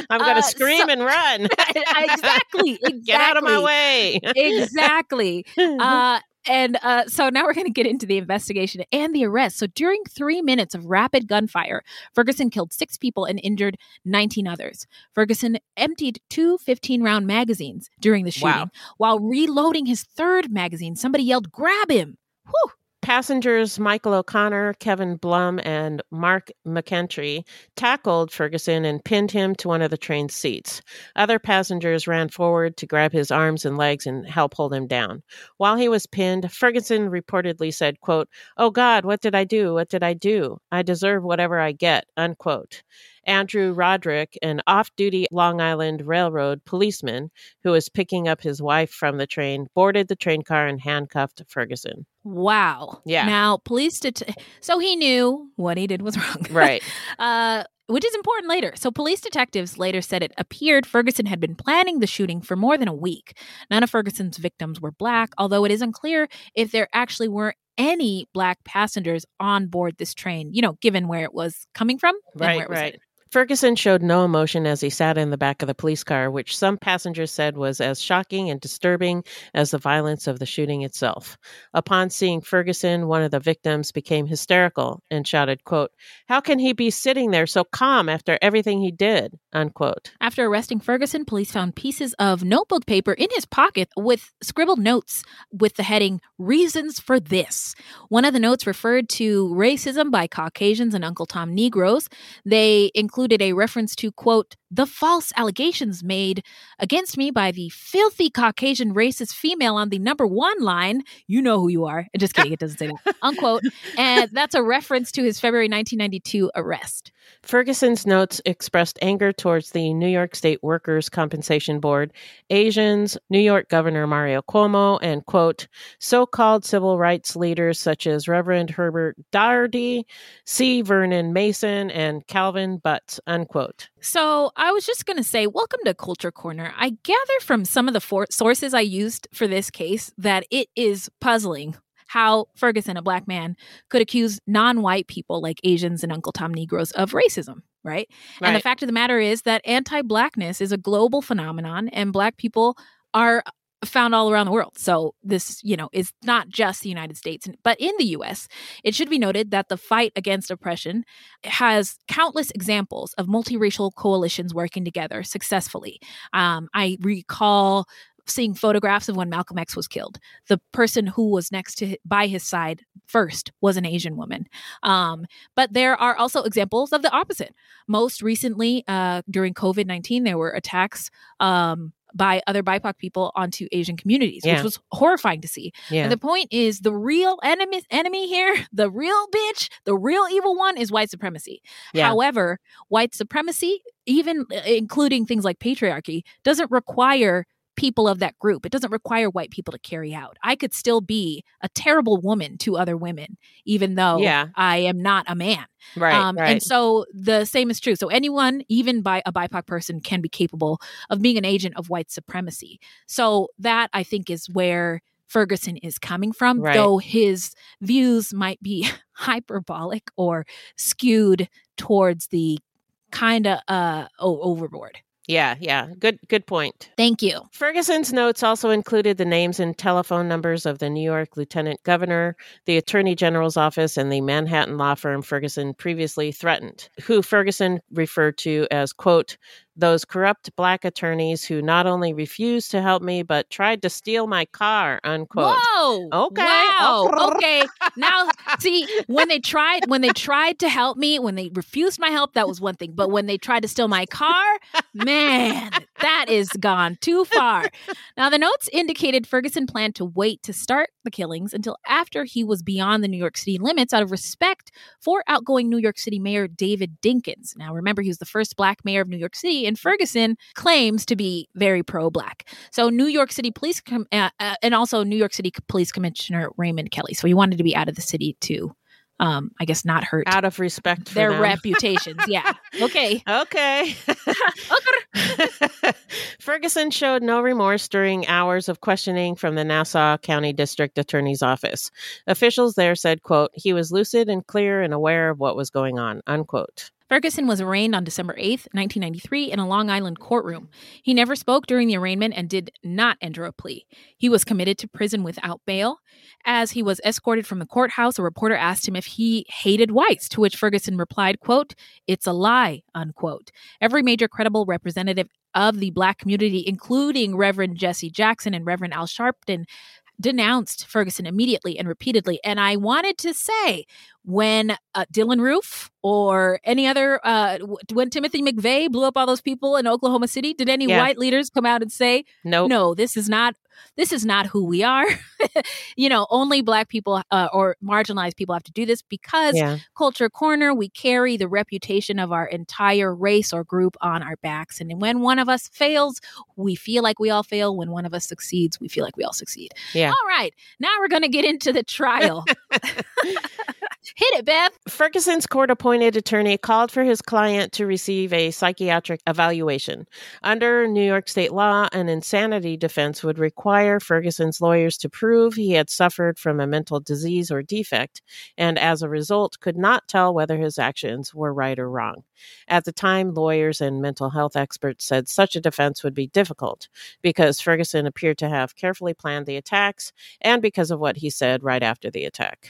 I'm going to uh, scream so, and run. Exactly, exactly. Get out of my way. Exactly. Uh, and uh, so now we're going to get into the investigation and the arrest. So during three minutes of rapid gunfire, Ferguson killed six people and injured nineteen others. Ferguson emptied two fifteen-round magazines during the shooting. Wow. While reloading his third magazine, somebody yelled, "Grab him!" Whew. Passengers Michael O'Connor, Kevin Blum, and Mark McKentry tackled Ferguson and pinned him to one of the train's seats. Other passengers ran forward to grab his arms and legs and help hold him down. While he was pinned, Ferguson reportedly said, quote, "Oh God, what did I do? What did I do? I deserve whatever I get," unquote. Andrew Roderick, an off-duty Long Island Railroad policeman who was picking up his wife from the train, boarded the train car and handcuffed Ferguson. Wow. Yeah. Now, police det- so he knew what he did was wrong. Right. uh, which is important later. So police detectives later said it appeared Ferguson had been planning the shooting for more than a week. None of Ferguson's victims were black, although it is unclear if there actually were any black passengers on board this train, you know, given where it was coming from and right, where it was right. headed. Ferguson showed no emotion as he sat in the back of the police car, which some passengers said was as shocking and disturbing as the violence of the shooting itself. Upon seeing Ferguson, one of the victims became hysterical and shouted, quote, "How can he be sitting there so calm after everything he did?" unquote. After arresting Ferguson, police found pieces of notebook paper in his pocket with scribbled notes with the heading, "Reasons for This." One of the notes referred to racism by Caucasians and Uncle Tom Negroes. They included included a reference to, quote, the false allegations made against me by the filthy Caucasian racist female on the number one line. You know who you are. Just kidding. It doesn't say that. Unquote. And that's a reference to his February nineteen ninety-two arrest. Ferguson's notes expressed anger towards the New York State Workers' Compensation Board, Asians, New York Governor Mario Cuomo, and, quote, so-called civil rights leaders such as Reverend Herbert Doherty, C. Vernon Mason, and Calvin Butts, unquote. So I was just going to say, welcome to Culture Corner. I gather from some of the for- sources I used for this case that it is puzzling how Ferguson, a black man, could accuse non-white people like Asians and Uncle Tom Negroes of racism, right? right? And the fact of the matter is that anti-blackness is a global phenomenon, and black people are found all around the world. So this, you know, is not just the United States. But in the U S, it should be noted that the fight against oppression has countless examples of multiracial coalitions working together successfully. Um, I recall seeing photographs of when Malcolm X was killed. The person who was next to by his side first was an Asian woman. Um, but there are also examples of the opposite. Most recently, uh, during COVID nineteen, there were attacks um, by other B I P O C people onto Asian communities, yeah. which was horrifying to see. Yeah. And the point is the real enemy, enemy here, the real bitch, the real evil one is white supremacy. Yeah. However, white supremacy, even including things like patriarchy, doesn't require people of that group. It doesn't require white people to carry out. I could still be a terrible woman to other women, even though yeah. I am not a man. Right, um, right. And so the same is true. So anyone, even by a B I P O C person, can be capable of being an agent of white supremacy. So that, I think, is where Ferguson is coming from, right. though his views might be hyperbolic or skewed towards the kind of uh, oh, overboard. Yeah, yeah. Good good point. Thank you. Ferguson's notes also included the names and telephone numbers of the New York Lieutenant Governor, the Attorney General's office, and the Manhattan law firm Ferguson previously threatened, who Ferguson referred to as, quote, those corrupt black attorneys who not only refused to help me, but tried to steal my car, unquote. Whoa. Okay. Wow. Oh. Okay. Now, see, when they tried, when they tried to help me, when they refused my help, that was one thing. But when they tried to steal my car, man, that is gone too far. Now, the notes indicated Ferguson planned to wait to start the killings until after he was beyond the New York City limits out of respect for outgoing New York City Mayor David Dinkins. Now, remember, he was the first black mayor of New York City, and Ferguson claims to be very pro-black. So New York City Police com- uh, uh, and also New York City Police Commissioner Raymond Kelly. So he wanted to be out of the city too. Um, I guess not hurt. Out of respect for their them. reputations. Yeah. Okay. Okay. Ferguson showed no remorse during hours of questioning from the Nassau County District Attorney's Office. Officials there said, quote, he was lucid and clear and aware of what was going on, unquote. Ferguson was arraigned on December eighth, nineteen ninety-three, in a Long Island courtroom. He never spoke during the arraignment and did not enter a plea. He was committed to prison without bail. As he was escorted from the courthouse, a reporter asked him if he hated whites, to which Ferguson replied, quote, it's a lie, unquote. Every major credible representative of the black community, including Reverend Jesse Jackson and Reverend Al Sharpton, denounced Ferguson immediately and repeatedly. And I wanted to say, when uh, Dylan Roof or any other, uh, w- when Timothy McVeigh blew up all those people in Oklahoma City, did any yeah. white leaders come out and say, nope. no, this is not, this is not who we are. You know, only black people uh, or marginalized people have to do this because yeah. Culture Corner, we carry the reputation of our entire race or group on our backs. And when one of us fails, we feel like we all fail. When one of us succeeds, we feel like we all succeed. Yeah. All right. Now we're going to get into the trial. Hit it, Beth. Ferguson's court-appointed attorney called for his client to receive a psychiatric evaluation. Under New York state law, an insanity defense would require Ferguson's lawyers to prove he had suffered from a mental disease or defect, and as a result, could not tell whether his actions were right or wrong. At the time, lawyers and mental health experts said such a defense would be difficult because Ferguson appeared to have carefully planned the attacks and because of what he said right after the attack.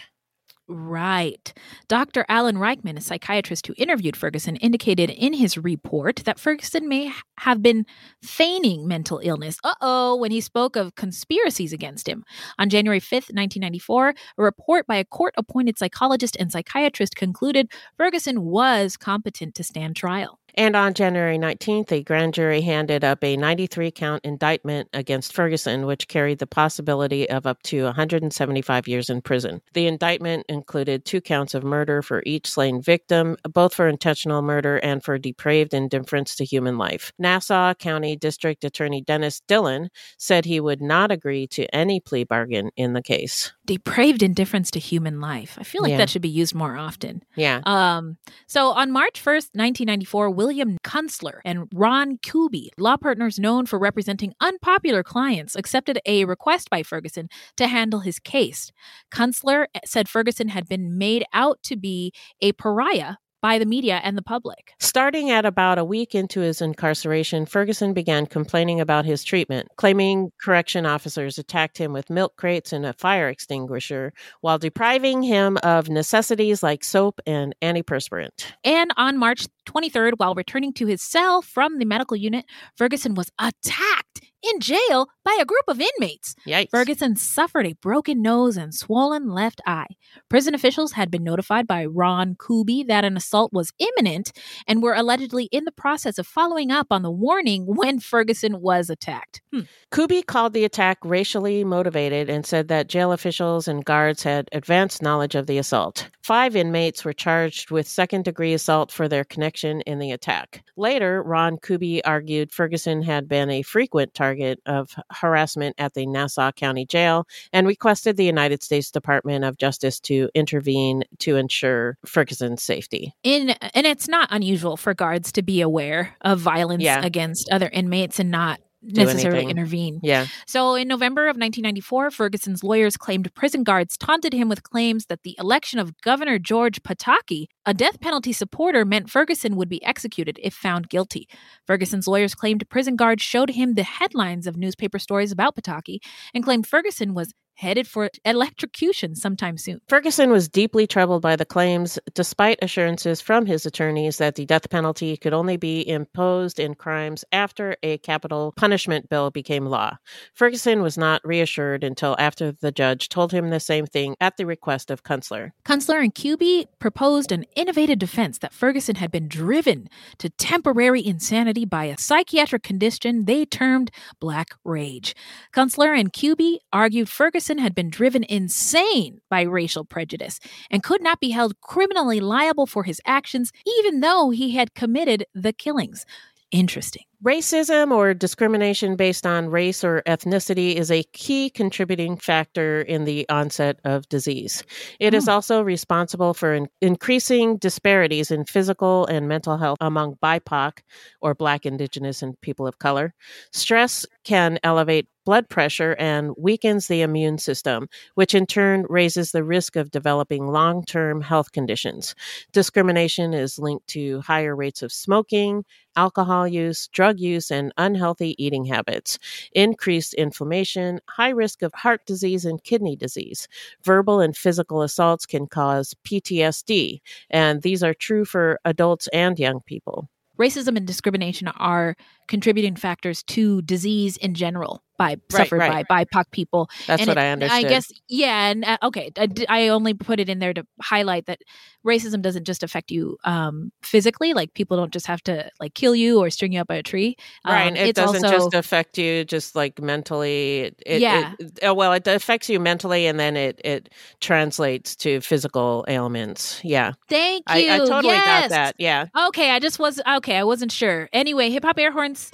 Right. Doctor Alan Reichman, a psychiatrist who interviewed Ferguson, indicated in his report that Ferguson may have been feigning mental illness. Uh-oh, when he spoke of conspiracies against him. On January fifth, nineteen ninety-four, a report by a court-appointed psychologist and psychiatrist concluded Ferguson was competent to stand trial. And on January nineteenth, a grand jury handed up a ninety-three count indictment against Ferguson, which carried the possibility of up to one hundred seventy-five years in prison. The indictment included two counts of murder for each slain victim, both for intentional murder and for depraved indifference to human life. Nassau County District Attorney Dennis Dillon said he would not agree to any plea bargain in the case. Depraved indifference to human life. I feel like yeah. that should be used more often. Yeah. Um. So on March first, nineteen ninety-four, William Kunstler and Ron Kuby, law partners known for representing unpopular clients, accepted a request by Ferguson to handle his case. Kunstler said Ferguson had been made out to be a pariah by the media and the public. Starting at about a week into his incarceration, Ferguson began complaining about his treatment, claiming correction officers attacked him with milk crates and a fire extinguisher while depriving him of necessities like soap and antiperspirant. And on March twenty-third, while returning to his cell from the medical unit, Ferguson was attacked in jail by a group of inmates. Yikes. Ferguson suffered a broken nose and swollen left eye. Prison officials had been notified by Ron Kuby that an assault was imminent and were allegedly in the process of following up on the warning when Ferguson was attacked. Hmm. Kuby called the attack racially motivated and said that jail officials and guards had advanced knowledge of the assault. Five inmates were charged with second-degree assault for their connection in the attack. Later, Ron Kuby argued Ferguson had been a frequent target of harassment at the Nassau County Jail and requested the United States Department of Justice to intervene to ensure Ferguson's safety. In, and it's not unusual for guards to be aware of violence yeah. against other inmates and not necessarily intervene. Yeah. So in November of nineteen ninety-four, Ferguson's lawyers claimed prison guards taunted him with claims that the election of Governor George Pataki, a death penalty supporter, meant Ferguson would be executed if found guilty. Ferguson's lawyers claimed prison guards showed him the headlines of newspaper stories about Pataki and claimed Ferguson was headed for electrocution sometime soon. Ferguson was deeply troubled by the claims, despite assurances from his attorneys that the death penalty could only be imposed in crimes after a capital punishment bill became law. Ferguson was not reassured until after the judge told him the same thing at the request of Kunstler. Kunstler and Kuby proposed an innovative defense that Ferguson had been driven to temporary insanity by a psychiatric condition they termed black rage. Kunstler and Kuby argued Ferguson had been driven insane by racial prejudice and could not be held criminally liable for his actions, even though he had committed the killings. Interesting. Racism or discrimination based on race or ethnicity is a key contributing factor in the onset of disease. It oh. is also responsible for in- increasing disparities in physical and mental health among B I P O C, or Black, Indigenous, and people of color. Stress can elevate blood pressure and weakens the immune system, which in turn raises the risk of developing long-term health conditions. Discrimination is linked to higher rates of smoking, alcohol use, drug use, and unhealthy eating habits, increased inflammation, high risk of heart disease and kidney disease. Verbal and physical assaults can cause P T S D, and these are true for adults and young people. Racism and discrimination are contributing factors to disease in general by suffered right, right. by B I P O C people. That's and what it, I understood. I guess, yeah, and uh, okay, I, I only put it in there to highlight that racism doesn't just affect you um, physically. Like, people don't just have to like kill you or string you up by a tree. Right, um, it it's doesn't also, just affect you just like mentally. It, yeah. It, oh, well, it affects you mentally, and then it it translates to physical ailments. Yeah. Thank you. I, I totally yes. got that. Yeah. Okay, I just was okay. I wasn't sure. Anyway, hip hop air horn. To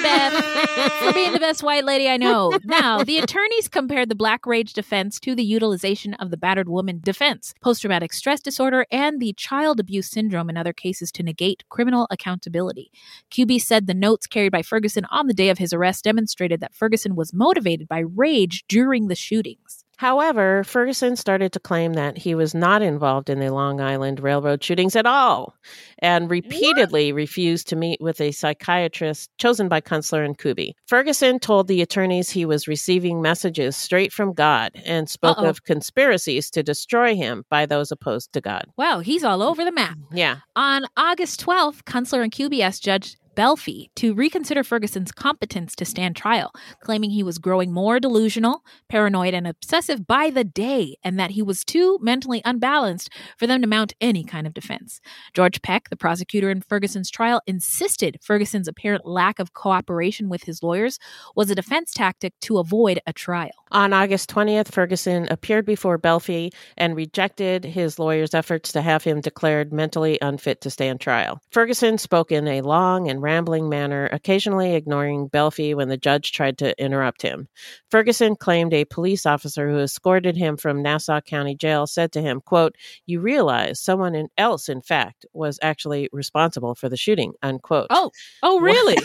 Beth for being the best white lady I know. Now, the attorneys compared the black rage defense to the utilization of the battered woman defense, post-traumatic stress disorder, and the child abuse syndrome in other cases to negate criminal accountability. Kuby said the notes carried by Ferguson on the day of his arrest demonstrated that Ferguson was motivated by rage during the shootings. However, Ferguson started to claim that he was not involved in the Long Island Railroad shootings at all, and repeatedly what? refused to meet with a psychiatrist chosen by Kunstler and Kuby. Ferguson told the attorneys he was receiving messages straight from God and spoke Uh-oh. of conspiracies to destroy him by those opposed to God. Wow, he's all over the map. Yeah. On August twelfth, Kunstler and Kuby asked Judge Belfi to reconsider Ferguson's competence to stand trial, claiming he was growing more delusional, paranoid, and obsessive by the day, and that he was too mentally unbalanced for them to mount any kind of defense. George Peck, the prosecutor in Ferguson's trial, insisted Ferguson's apparent lack of cooperation with his lawyers was a defense tactic to avoid a trial. On August twentieth, Ferguson appeared before Belfi and rejected his lawyer's efforts to have him declared mentally unfit to stand trial. Ferguson spoke in a long and rambling manner, occasionally ignoring Belfi when the judge tried to interrupt him. Ferguson claimed a police officer who escorted him from Nassau County Jail said to him, quote, "You realize someone else, in fact, was actually responsible for the shooting," unquote. Oh, oh, really?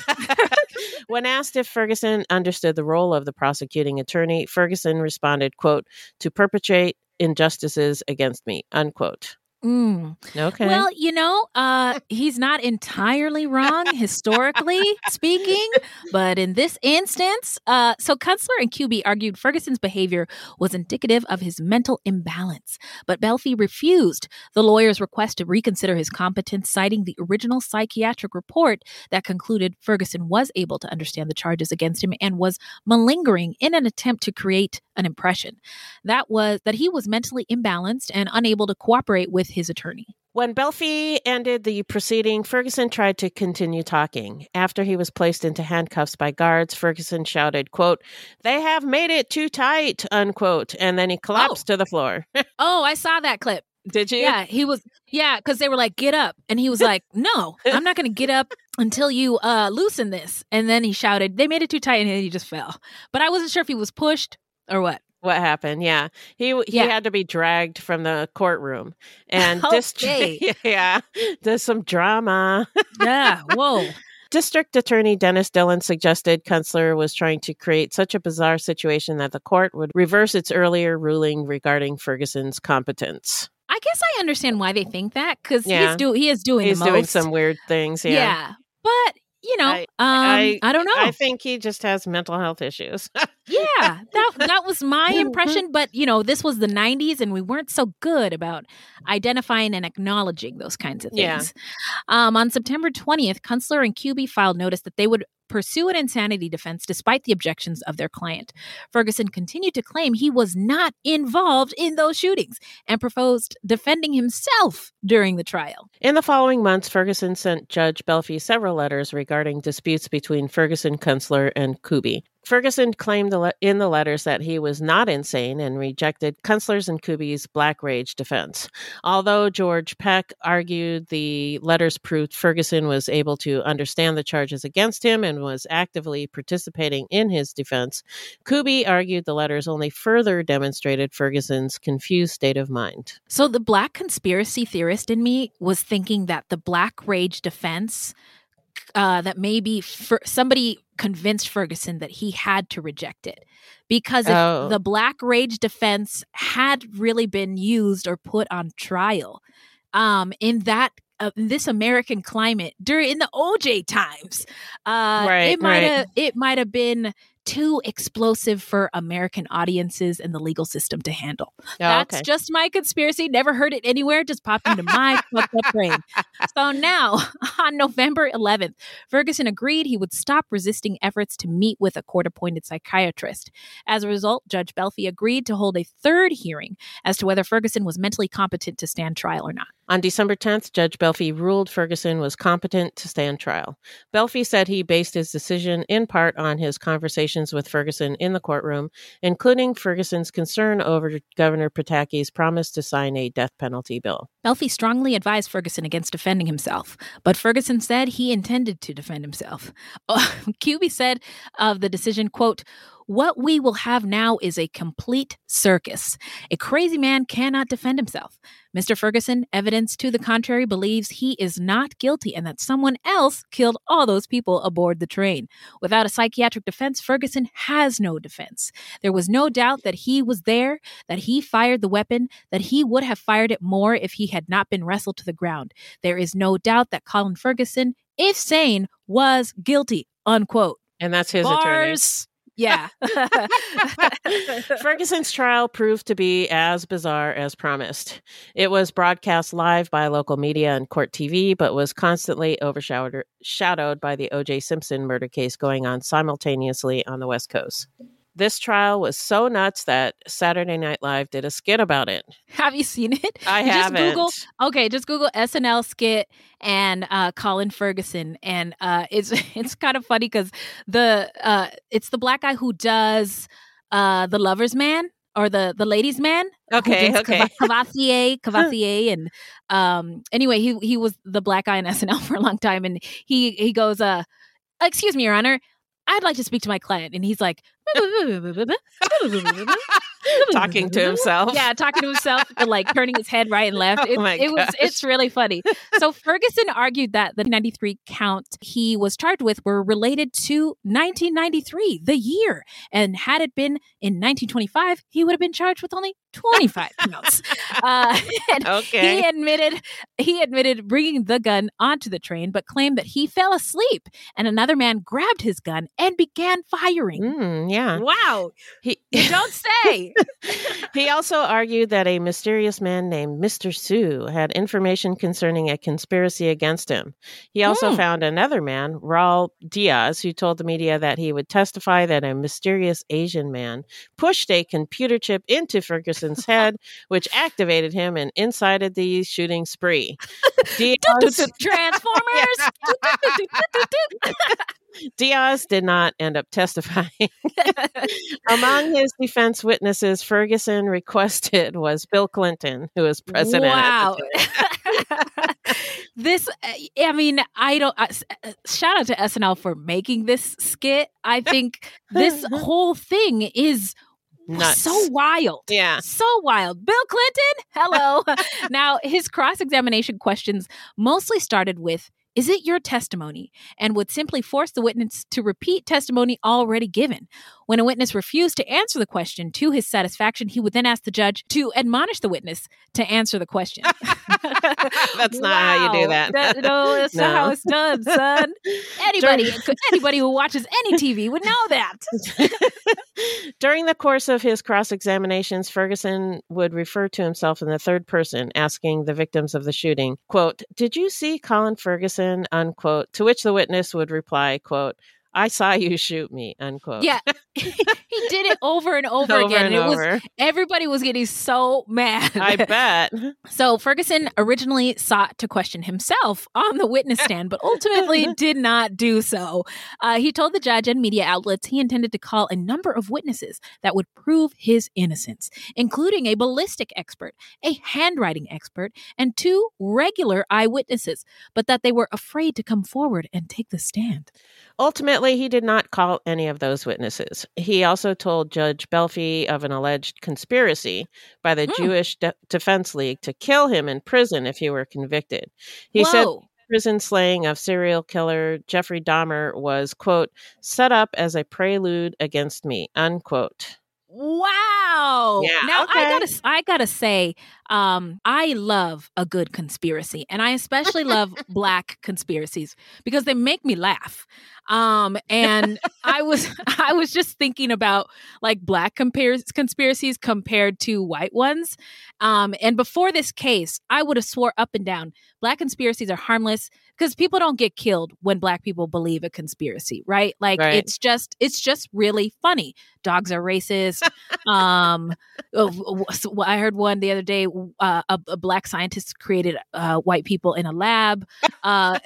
When asked if Ferguson understood the role of the prosecuting attorney, Ferguson responded, quote, "To perpetrate injustices against me," unquote. Mm. Okay. Well, you know, uh, he's not entirely wrong, historically speaking, but in this instance, uh, so Kunstler and Kuby argued Ferguson's behavior was indicative of his mental imbalance, but Belfi refused the lawyer's request to reconsider his competence, citing the original psychiatric report that concluded Ferguson was able to understand the charges against him and was malingering in an attempt to create an impression that was that he was mentally imbalanced and unable to cooperate with his attorney. When Belfi ended the proceeding, Ferguson tried to continue talking. After he was placed into handcuffs by guards, Ferguson shouted, quote, "They have made it too tight," unquote, and then he collapsed oh. to the floor. Oh, I saw that clip. Did you? Yeah, he was. Yeah, because they were like, "Get up." And he was like, "No, I'm not going to get up until you uh, loosen this." And then he shouted, "They made it too tight," and then he just fell. But I wasn't sure if he was pushed or what. What happened? Yeah, he he yeah. had to be dragged from the courtroom, and okay. district, yeah, there's some drama. Yeah, whoa. District Attorney Dennis Dillon suggested Kunstler was trying to create such a bizarre situation that the court would reverse its earlier ruling regarding Ferguson's competence. I guess I understand why they think that because yeah. he's do he is doing he's the most. doing some weird things. Yeah, yeah, but. You know, I, um, I, I don't know. I think he just has mental health issues. Yeah, that that was my impression. But, you know, this was the nineties and we weren't so good about identifying and acknowledging those kinds of things. Yeah. Um, on September twentieth, Kunstler and Kuby filed notice that they would pursue an insanity defense despite the objections of their client. Ferguson continued to claim he was not involved in those shootings and proposed defending himself during the trial. In the following months, Ferguson sent Judge Belfi several letters regarding disputes between Ferguson, Kunstler, and Kuby. Ferguson claimed in the letters that he was not insane and rejected Kunstler's and Kuby's black rage defense. Although George Peck argued the letters proved Ferguson was able to understand the charges against him and was actively participating in his defense, Kuby argued the letters only further demonstrated Ferguson's confused state of mind. So the black conspiracy theorist in me was thinking that the black rage defense Uh, that maybe fer- somebody convinced Ferguson that he had to reject it because if oh. the black rage defense had really been used or put on trial um, in that uh, in this American climate during in the O J times, uh, right, it might have right. it might have been too explosive for American audiences and the legal system to handle. Oh, That's okay. just my conspiracy. Never heard it anywhere. Just popped into my fucked up brain. So now, on November eleventh, Ferguson agreed he would stop resisting efforts to meet with a court-appointed psychiatrist. As a result, Judge Belfi agreed to hold a third hearing as to whether Ferguson was mentally competent to stand trial or not. On December tenth, Judge Belfi ruled Ferguson was competent to stand trial. Belfi said he based his decision in part on his conversations with Ferguson in the courtroom, including Ferguson's concern over Governor Pataki's promise to sign a death penalty bill. Belfi strongly advised Ferguson against defending himself, but Ferguson said he intended to defend himself. Kuby said of the decision, quote, "What we will have now is a complete circus. A crazy man cannot defend himself. Mister Ferguson, evidence to the contrary, believes he is not guilty and that someone else killed all those people aboard the train. Without a psychiatric defense, Ferguson has no defense. There was no doubt that he was there, that he fired the weapon, that he would have fired it more if he had not been wrestled to the ground. There is no doubt that Colin Ferguson, if sane, was guilty," unquote. And that's his Bars. attorney. Yeah. Ferguson's trial proved to be as bizarre as promised. It was broadcast live by local media and court T V, but was constantly overshadowed by the O J Simpson murder case going on simultaneously on the West Coast. This trial was so nuts that Saturday Night Live did a skit about it. Have you seen it? I just haven't. Google, okay, just Google S N L skit and uh, Colin Ferguson, and uh, it's it's kind of funny because the uh, it's the black guy who does uh, the lover's man or the the ladies' man. Okay, okay. Cavassier, Cavassier, and um, anyway, he he was the black guy in S N L for a long time, and he he goes, uh, "Excuse me, Your Honor, I'd like to speak to my client," and he's like. Talking to himself. Yeah, talking to himself, and like turning his head right and left. It, oh it was it's really funny. So Ferguson argued that the ninety-three count he was charged with were related to nineteen ninety-three, the year. And had it been in nineteen twenty-five, he would have been charged with only twenty-five counts. Uh, and okay. He admitted he admitted bringing the gun onto the train, but claimed that he fell asleep and another man grabbed his gun and began firing. Mm, yeah. Wow. He you don't say. He also argued that a mysterious man named Mister Sue had information concerning a conspiracy against him. He also mm. found another man, Raul Diaz, who told the media that he would testify that a mysterious Asian man pushed a computer chip into Ferguson's head, which activated him and incited the shooting spree. Diaz- Transformers! Diaz did not end up testifying. Among his defense witnesses, Ferguson requested was Bill Clinton, who was president. Wow. This, I mean, I don't, I, shout out to S N L for making this skit. I think this whole thing is nuts. So wild. Yeah. So wild. Bill Clinton, hello. Now, his cross-examination questions mostly started with, "Is it your testimony?" and would simply force the witness to repeat testimony already given. When a witness refused to answer the question to his satisfaction, he would then ask the judge to admonish the witness to answer the question. That's not wow. how you do that. that no, that's no. not how it's done, son. Anybody, anybody who watches any T V would know that. During the course of his cross-examinations, Ferguson would refer to himself in the third person, asking the victims of the shooting, quote, "Did you see Colin Ferguson?" Unquote, to which the witness would reply, quote, "I saw you shoot me," unquote. Yeah. He did it over and over, over again. And it over. was everybody was getting so mad. I bet. So Ferguson originally sought to question himself on the witness stand, but ultimately did not do so. Uh, he told the judge and media outlets he intended to call a number of witnesses that would prove his innocence, including a ballistic expert, a handwriting expert, and two regular eyewitnesses, but that they were afraid to come forward and take the stand. Ultimately, he did not call any of those witnesses. He also told Judge Belfi of an alleged conspiracy by the mm. Jewish De- Defense League to kill him in prison if he were convicted. He Whoa. said prison slaying of serial killer Jeffrey Dahmer was, quote, "set up as a prelude against me," unquote. Wow. Yeah, now, okay. I gotta, I gotta say, um, I love a good conspiracy, and I especially love Black conspiracies because they make me laugh. Um, and I was, I was just thinking about like Black compar- conspiracies compared to white ones. Um, and before this case, I would have swore up and down Black conspiracies are harmless because people don't get killed when Black people believe a conspiracy, right? Like right. it's just, it's just really funny. Dogs are racist. um, I heard one the other day. Uh, a, a Black scientist created uh, white people in a lab, uh,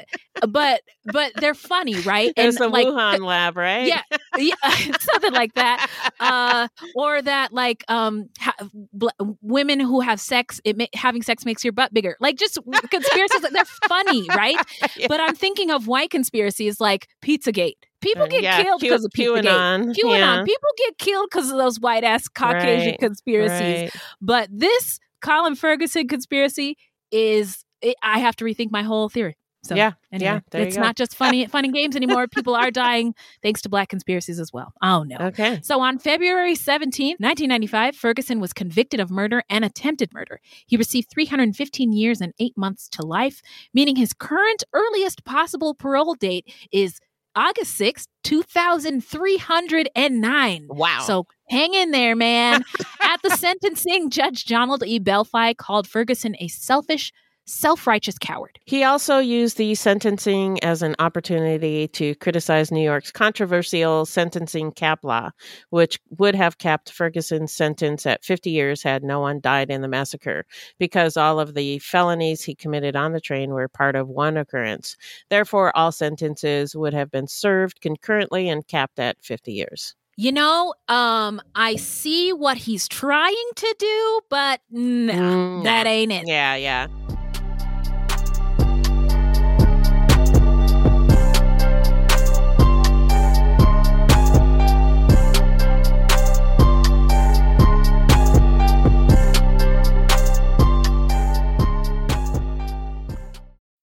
but but they're funny, right? It's the like, Wuhan th- lab, right? Yeah, yeah, something like that. Uh, or that like um, ha- bl- women who have sex, it ma- having sex makes your butt bigger. Like just conspiracies, they're funny, right? Yeah. But I'm thinking of white conspiracies like Pizzagate. People get yeah, killed because of Pizzagate. QAnon. QAnon. Yeah. People get killed because of those white-ass Caucasian right, conspiracies. Right. But this Colin Ferguson conspiracy is, it, I have to rethink my whole theory. So yeah, anyway, yeah, it's not just funny, fun and games anymore. People are dying thanks to Black conspiracies as well. Oh, no. Okay. So on February seventeenth, nineteen ninety-five, Ferguson was convicted of murder and attempted murder. He received three hundred fifteen years and eight months to life, meaning his current earliest possible parole date is August sixth, two thousand three hundred nine. Wow. So hang in there, man. At the sentencing, Judge Donald E. Belfi called Ferguson a selfish, self-righteous coward. He also used the sentencing as an opportunity to criticize New York's controversial sentencing cap law, which would have capped Ferguson's sentence at fifty years had no one died in the massacre, because all of the felonies he committed on the train were part of one occurrence. Therefore, all sentences would have been served concurrently and capped at fifty years. You know, um, I see what he's trying to do, but no, mm. that ain't it. Yeah, yeah.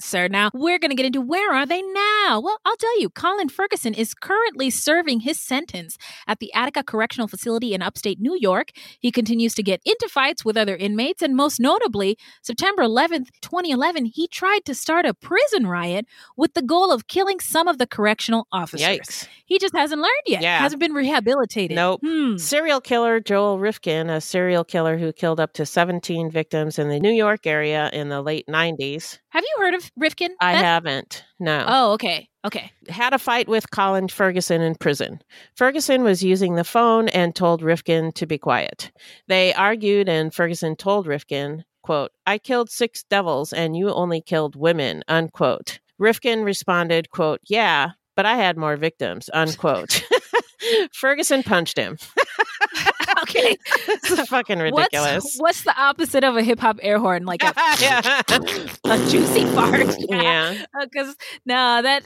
Sir, now we're going to get into where are they now? Well, I'll tell you, Colin Ferguson is currently serving his sentence at the Attica Correctional Facility in upstate New York. He continues to get into fights with other inmates, and most notably, September eleventh, twenty eleven, he tried to start a prison riot with the goal of killing some of the correctional officers. Yikes. He just hasn't learned yet. Yeah. Hasn't been rehabilitated. Nope. Hmm. Serial killer Joel Rifkin, a serial killer who killed up to seventeen victims in the New York area in the late nineties. Have you heard of Rifkin? I Beth? haven't. No. Oh, okay. Okay. Had a fight with Colin Ferguson in prison. Ferguson was using the phone and told Rifkin to be quiet. They argued, and Ferguson told Rifkin, quote, "I killed six devils and you only killed women," unquote. Rifkin responded, quote, "Yeah, but I had more victims," unquote. Ferguson punched him. Okay. It's fucking ridiculous. What's, what's the opposite of a hip hop air horn? Like a, yeah. a juicy fart. Yeah. Because yeah. uh, no, that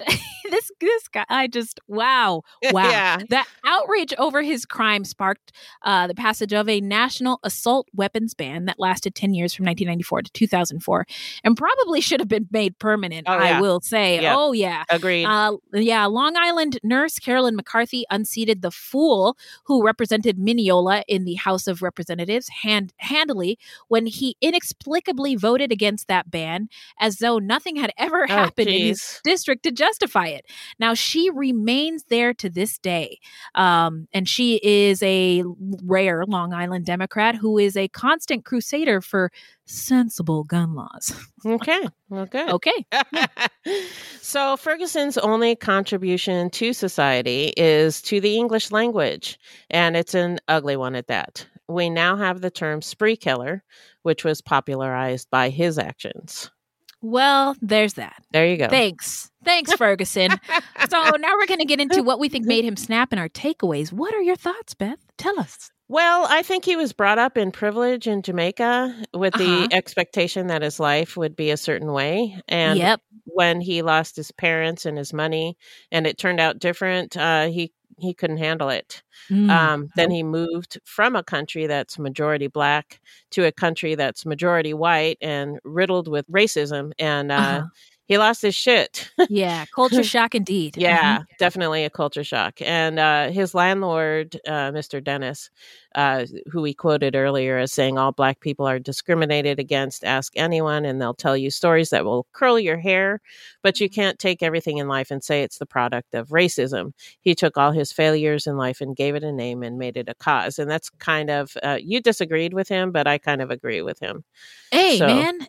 this this guy, I just wow, wow. Yeah. The outrage over his crime sparked uh, the passage of a national assault weapons ban that lasted ten years from nineteen ninety-four to two thousand four, and probably should have been made permanent. Oh, yeah. I will say. Yep. Oh yeah, agreed. Uh, yeah, Long Island nurse Carolyn McCarthy unseated the fool who represented Mineola in the House of Representatives hand- handily when he inexplicably voted against that ban, as though nothing had ever oh, happened geez. in his district to justify it. Now, she remains there to this day, um, and she is a rare Long Island Democrat who is a constant crusader for sensible gun laws. Okay. Okay. Okay. Yeah. So Ferguson's only contribution to society is to the English language, and it's an ugly one at that. We now have the term spree killer, which was popularized by his actions. Well, there's that. There you go. Thanks. Thanks, Ferguson. So now we're going to get into what we think made him snap and our takeaways. What are your thoughts, Beth? Tell us. Well, I think he was brought up in privilege in Jamaica with uh-huh. the expectation that his life would be a certain way. And yep. when he lost his parents and his money and it turned out different, uh, he he couldn't handle it. Mm. Um, then he moved from a country that's majority black to a country that's majority white and riddled with racism. And uh, uh-huh. he lost his shit. Yeah. Culture shock indeed. Yeah, mm-hmm. definitely a culture shock. And uh, his landlord, uh, Mister Dennis, uh, who we quoted earlier as saying all black people are discriminated against, ask anyone and they'll tell you stories that will curl your hair, but you can't take everything in life and say it's the product of racism. He took all his failures in life and gave it a name and made it a cause. And that's kind of, uh, you disagreed with him, but I kind of agree with him. Hey, so. man,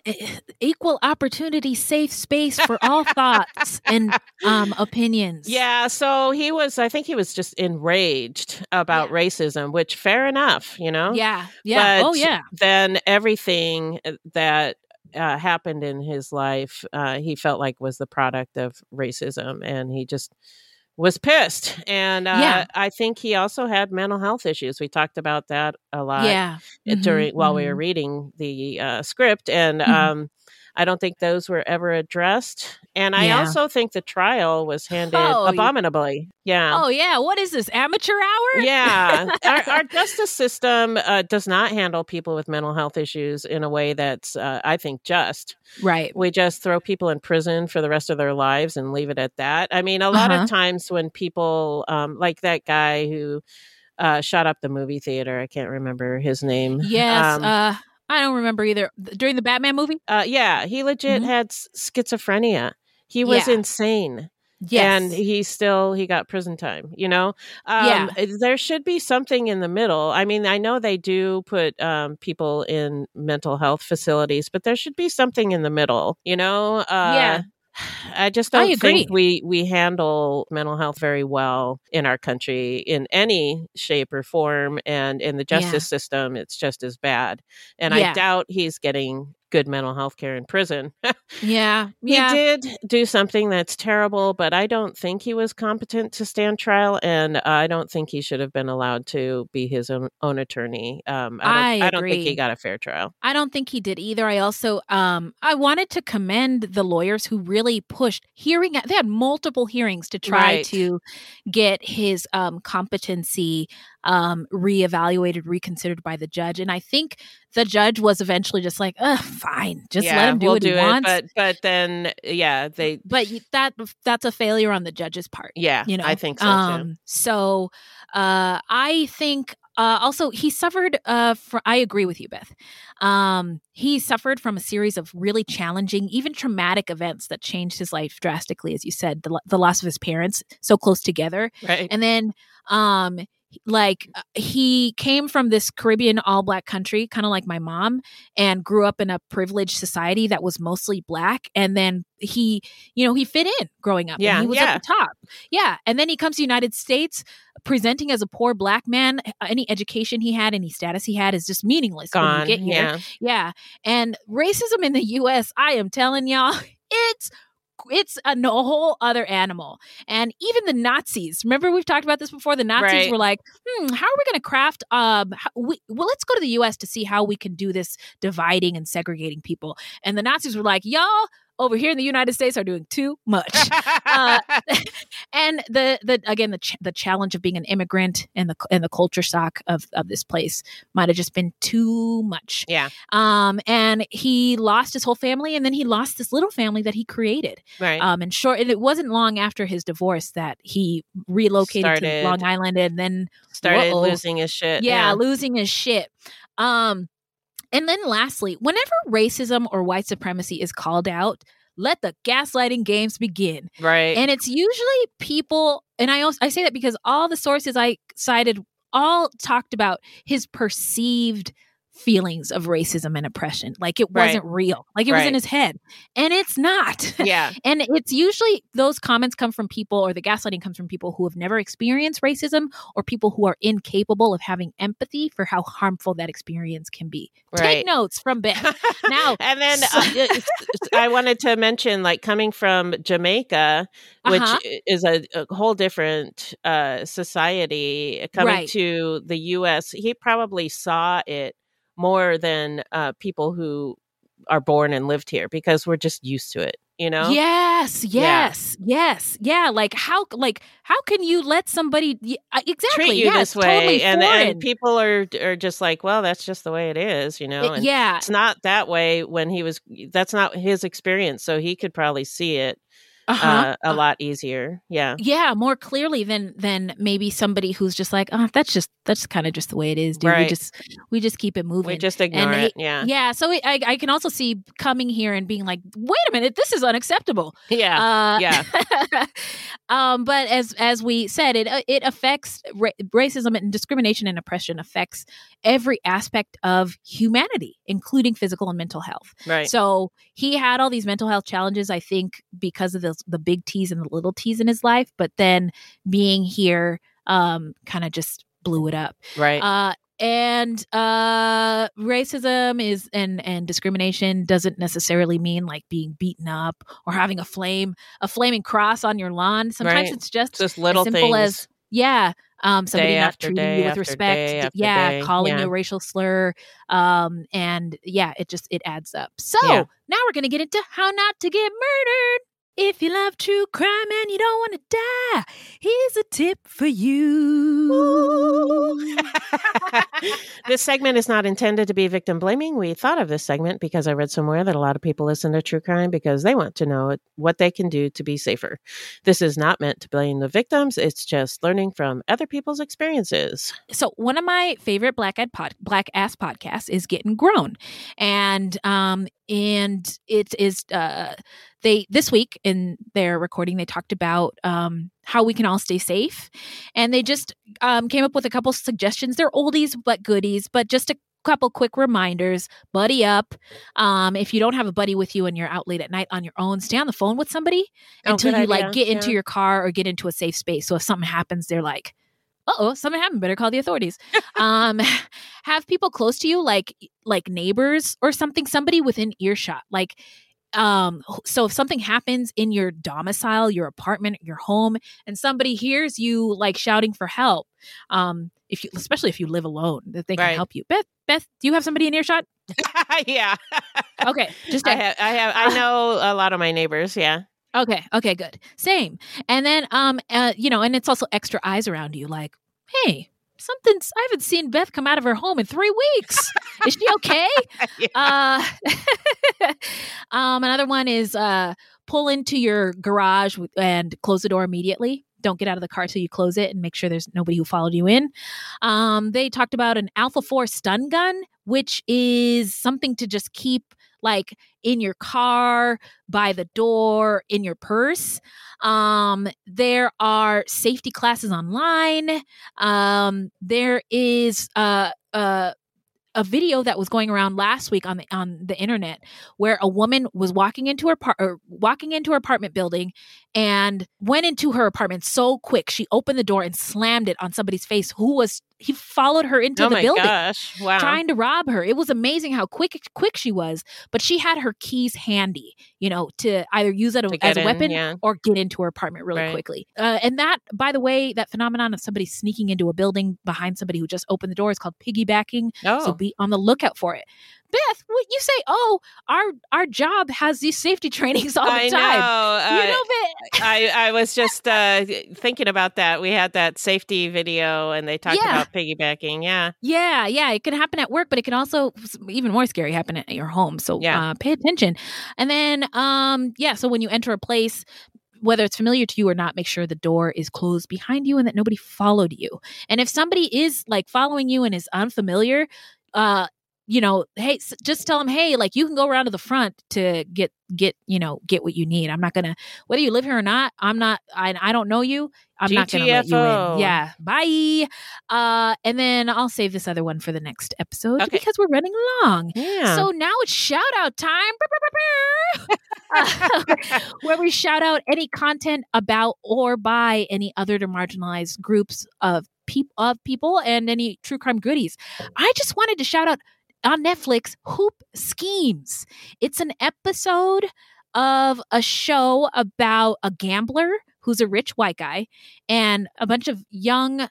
equal opportunity, safe space for all thoughts and um, opinions. Yeah. So he was, I think he was just enraged about yeah. racism, which fair enough, you know? Yeah. Yeah. But oh, yeah. then everything that uh, happened in his life, uh, he felt like was the product of racism. And he just was pissed. And uh, yeah. I think he also had mental health issues. We talked about that a lot yeah. during mm-hmm. while we were reading the uh, script. And, mm-hmm. um, I don't think those were ever addressed. And I yeah. also think the trial was handled oh, abominably. Yeah. Oh, yeah. What is this, amateur hour? Yeah. our, our justice system uh, does not handle people with mental health issues in a way that's, uh, I think, just. Right. We just throw people in prison for the rest of their lives and leave it at that. I mean, a lot uh-huh. of times when people, um, like that guy who uh, shot up the movie theater, I can't remember his name. Yes. Um, uh I don't remember either. During the Batman movie? Uh, yeah. He legit mm-hmm. had schizophrenia. He was yeah. insane. Yes. And he still, he got prison time, you know? Um, yeah. There should be something in the middle. I mean, I know they do put um, people in mental health facilities, but there should be something in the middle, you know? Uh, yeah. I just don't I think we, we handle mental health very well in our country in any shape or form. And in the justice yeah. system, it's just as bad. And yeah. I doubt he's getting good mental health care in prison. yeah. He yeah. did do something that's terrible, but I don't think he was competent to stand trial. And I don't think he should have been allowed to be his own, own attorney. Um, I, don't, I, I don't think he got a fair trial. I don't think he did either. I also, um, I wanted to commend the lawyers who really pushed hearing. They had multiple hearings to try right. to get his um, competency um, reevaluated, reconsidered by the judge. And I think the judge was eventually just like, ugh, fine, just yeah, let him do we'll what do he it, wants. But, but then, yeah, they, but that, that's a failure on the judge's part. Yeah. You know, I think so too. Um, so, uh, I think, uh, also he suffered, uh, fr- I agree with you, Beth. Um, he suffered from a series of really challenging, even traumatic events that changed his life drastically. As you said, the, the loss of his parents so close together. Right. And then, um, Like he came from this Caribbean all black country, kind of like my mom, and grew up in a privileged society that was mostly black. And then he, you know, he fit in growing up. Yeah, and he was yeah. at the top. Yeah. And then he comes to the United States presenting as a poor black man. Any education he had, any status he had is just meaningless. Gone, when you get here. Yeah. yeah. And racism in the U S, I am telling y'all, it's It's a, no, a whole other animal. And even the Nazis, remember we've talked about this before, the Nazis right. were like, hmm, how are we going to craft, um, how, we, well, let's go to the U S to see how we can do this dividing and segregating people. And the Nazis were like, y'all over here in the United States are doing too much. uh, and the, the again, the ch- the challenge of being an immigrant and the and the culture shock of, of this place might have just been too much. Yeah. Um. And he lost his whole family, and then he lost this little family that he created. Right. Um. And short, and it wasn't long after his divorce that he relocated started, to Long Island, and then started whoa, losing his shit. Yeah, yeah, losing his shit. Um. And then lastly, whenever racism or white supremacy is called out, let the gaslighting games begin. Right. And it's usually people, and I also, I say that because all the sources I cited all talked about his perceived feelings of racism and oppression. Like it wasn't right. real. Like it right. was in his head. And it's not. Yeah. And it's usually those comments come from people, or the gaslighting comes from people who have never experienced racism, or people who are incapable of having empathy for how harmful that experience can be. Right. Take notes from Beth. Now, and then uh, I wanted to mention, like, coming from Jamaica, which uh-huh. is a, a whole different uh, society, coming right. to the U S, he probably saw it more than uh, people who are born and lived here, because we're just used to it, you know? Yes, yes, yeah. yes. Yeah. Like how, like how can you let somebody y- exactly treat you yeah, this way? Totally and, and people are, are just like, well, that's just the way it is, you know? And yeah. It's not that way when he was, that's not his experience. So he could probably see it uh-huh. uh, a uh-huh. lot easier. Yeah. Yeah. More clearly than, than maybe somebody who's just like, oh, that's just, that's kind of just the way it is, dude. Right. We just we just keep it moving. We just ignore they, it. Yeah. Yeah. So it, I, I can also see coming here and being like, wait a minute, this is unacceptable. Yeah. Uh, yeah. um, but as as we said, it it affects ra- racism and discrimination and oppression affects every aspect of humanity, including physical and mental health. Right. So he had all these mental health challenges, I think, because of the the big T's and the little T's in his life. But then being here, um, kind of just blew it up. Right. Uh, and uh, racism is and, and discrimination doesn't necessarily mean like being beaten up or having a flame, a flaming cross on your lawn. Sometimes right. it's just, just little as simple things. as, yeah, um, somebody day not treating you with respect. Yeah, day. calling yeah. a racial slur. Um, and yeah, it just, it adds up. So yeah. now we're going to get into how not to get murdered. If you love true crime and you don't want to die, here's a tip for you. This segment is not intended to be victim blaming. We thought of this segment because I read somewhere that a lot of people listen to true crime because they want to know what they can do to be safer. This is not meant to blame the victims. It's just learning from other people's experiences. So one of my favorite black ad pod, black ass podcasts is Getting Grown. And, um, and it is, uh, they, this week in their recording, they talked about, um, how we can all stay safe. And they just, um, came up with a couple suggestions. They're oldies, but goodies, but just a couple quick reminders, buddy up. Um, if you don't have a buddy with you and you're out late at night on your own, stay on the phone with somebody oh, until you idea. like get yeah. into your car or get into a safe space. So if something happens, they're like, uh-oh, something happened. Better call the authorities. um, have people close to you, like like neighbors or something, somebody within earshot. Like, um, so if something happens in your domicile, your apartment, your home, and somebody hears you like shouting for help, um, if you, especially if you live alone, that they can right. help you. Beth, Beth, do you have somebody in earshot? yeah. Okay. Just I have, I have. I know a lot of my neighbors. Yeah. Okay. Okay. Good. Same. And then, um, uh, you know, and it's also extra eyes around you. Like, hey, something's. I haven't seen Beth come out of her home in three weeks. Is she okay? yeah. Uh, um, another one is uh, pull into your garage and close the door immediately. Don't get out of the car till you close it and make sure there's nobody who followed you in. Um, they talked about an Alpha four stun gun, which is something to just keep. Like in your car, by the door, in your purse. Um, there are safety classes online. Um, there is a, a a video that was going around last week on the on the internet where a woman was walking into her par- or walking into her apartment building and went into her apartment so quick she opened the door and slammed it on somebody's face who was. He followed her into oh the my building, gosh. Wow. trying to rob her. It was amazing how quick, quick she was, but she had her keys handy, you know, to either use it to as a in, weapon yeah. or get into her apartment really right. quickly. Uh, and that, by the way, that phenomenon of somebody sneaking into a building behind somebody who just opened the door is called piggybacking. Oh. So be on the lookout for it. Beth, what you say? Oh, our our job has these safety trainings all the I time. Know, you uh, know, Beth. I I was just uh, thinking about that. We had that safety video, and they talked yeah. about piggybacking. Yeah, yeah, yeah. It can happen at work, but it can also, even more scary, happen at your home. So yeah. uh, pay attention. And then, um, yeah. So when you enter a place, whether it's familiar to you or not, make sure the door is closed behind you and that nobody followed you. And if somebody is like following you and is unfamiliar, uh. you know, hey, just tell them, hey, like you can go around to the front to get, get, you know, get what you need. I'm not going to, whether you live here or not, I'm not, I, I don't know you. I'm G T F O. Not going to let you in. Yeah. Bye. Uh, and then I'll save this other one for the next episode okay. because we're running long. Yeah. So now it's shout out time uh, where we shout out any content about or by any other marginalized groups of people, of people and any true crime goodies. I just wanted to shout out, on Netflix, Hoop Schemes. It's an episode of a show about a gambler who's a rich white guy and a bunch of young,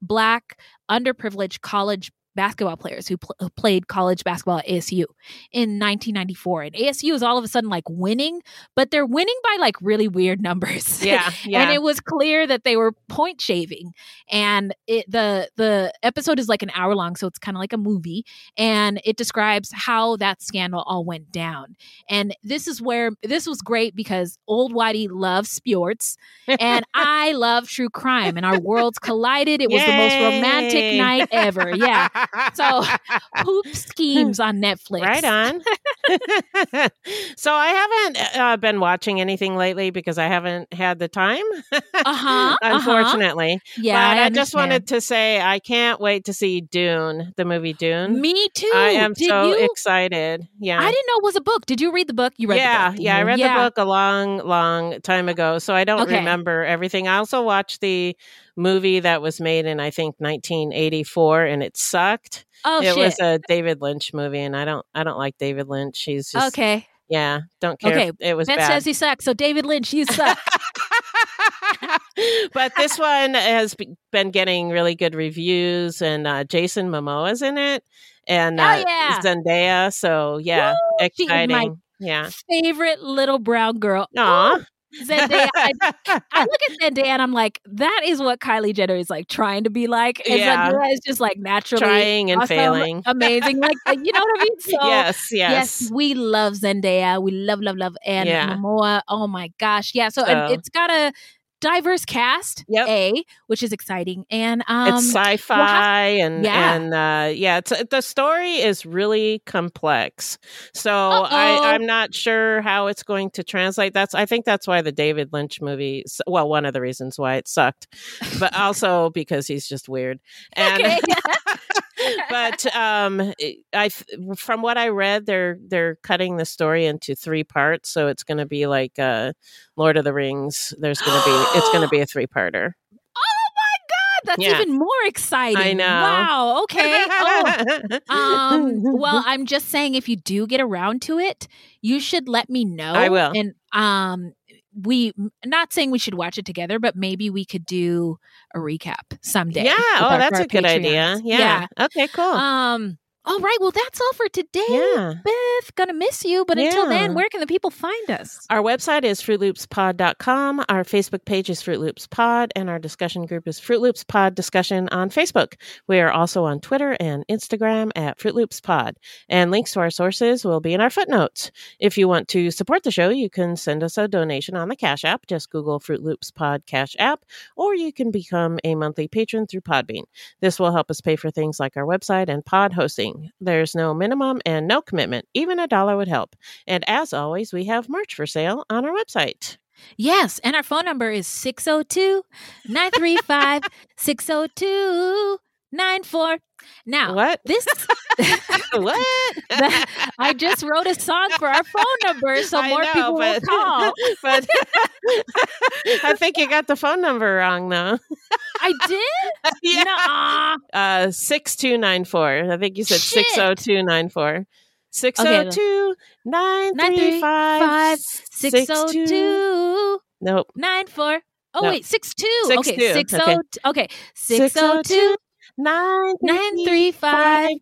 black, underprivileged college basketball players who, pl- who played college basketball at A S U in nineteen ninety-four. And A S U is all of a sudden like winning, but they're winning by like really weird numbers. Yeah, yeah. And it was clear that they were point shaving. And it, the the episode is like an hour long, so it's kind of like a movie. And it describes how that scandal all went down. And this is where this was great because old Whitey loves sports, and I love true crime. And our worlds collided. It was Yay! The most romantic night ever. Yeah. So, Hoop Schemes on Netflix. Right on. So I haven't uh, been watching anything lately because I haven't had the time, uh-huh, unfortunately. Uh-huh. Yeah, but I, I just wanted to say I can't wait to see Dune, the movie Dune. Me too. I am Did so you? excited. Yeah, I didn't know it was a book. Did you read the book? You read yeah, the book. Yeah, I read yeah. the book a long, long time ago, so I don't okay. remember everything. I also watched the movie that was made in, I think, nineteen eighty-four, and it sucked. Oh, it shit. was a David Lynch movie, and I don't, I don't like David Lynch. He's just okay. Yeah, don't care. Okay, it was. Beth bad. says he sucks. So David Lynch, you suck. But this one has been getting really good reviews, and uh, Jason Momoa's in it, and uh, oh, yeah. Zendaya. So yeah, Woo! Exciting. She's my yeah, favorite little brown girl. Aww. Zendaya, I, I look at Zendaya and I'm like, that is what Kylie Jenner is like trying to be like. And yeah. Zendaya is just like naturally trying and awesome, failing, amazing. Like, you know what I mean? So, yes, yes, yes. We love Zendaya. We love, love, love, and yeah. Momoa. Oh my gosh, yeah. So, so. And it's got a diverse cast, yep. A, which is exciting, and um, it's sci-fi, we'll have- and yeah, and, uh, yeah it's, the story is really complex. So I, I'm not sure how it's going to translate. That's I think that's why the David Lynch movie. Well, one of the reasons why it sucked, but also because he's just weird. And okay. But um, I, from what I read, they're they're cutting the story into three parts, so it's going to be like uh, Lord of the Rings. There's going to be it's going to be a three-parter. That's yeah. even more exciting. I know. Wow. Okay. Oh. Um, well, I'm just saying, if you do get around to it, you should let me know. I will. And um, we, not saying we should watch it together, but maybe we could do a recap someday. Yeah. Oh, that's a good Patreons. Idea. Yeah. yeah. Okay, cool. Um. All right. Well, that's all for today. Yeah. Beth, gonna miss you. But yeah. until then, where can the people find us? Our website is fruit loops pod dot com. Our Facebook page is Fruit Loops Pod, and our discussion group is Fruit Loops Pod Discussion on Facebook. We are also on Twitter and Instagram at Fruit Loops Pod. And links to our sources will be in our footnotes. If you want to support the show, you can send us a donation on the Cash App. Just Google Fruit Loops Pod Cash App, or you can become a monthly patron through Podbean. This will help us pay for things like our website and pod hosting. There's no minimum and no commitment. Even a dollar would help. And as always, we have merch for sale on our website. Yes, and our phone number is six oh two, nine three five, six oh two nine four. Now, what? This what? The, I just wrote a song for our phone number, so I more know, people but, will call. But I think you got the phone number wrong, though. I did? Yeah. Nuh-uh. Uh, six two nine four. I think you said Shit. six oh two nine four. six oh two, nine three five, six oh two. Nope. nine four. Oh, no. Wait, six two. Six, okay, two. six oh two. Okay. okay, six oh two. Nine nine three five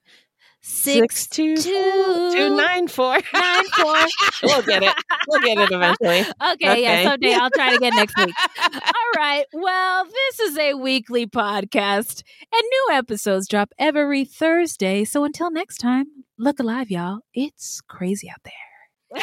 six two two nine four nine four. We'll get it. We'll get it eventually. Okay, okay. Yeah, someday I'll try it again next week. All right. Well, this is a weekly podcast, and new episodes drop every Thursday. So until next time, look alive, y'all. It's crazy out there.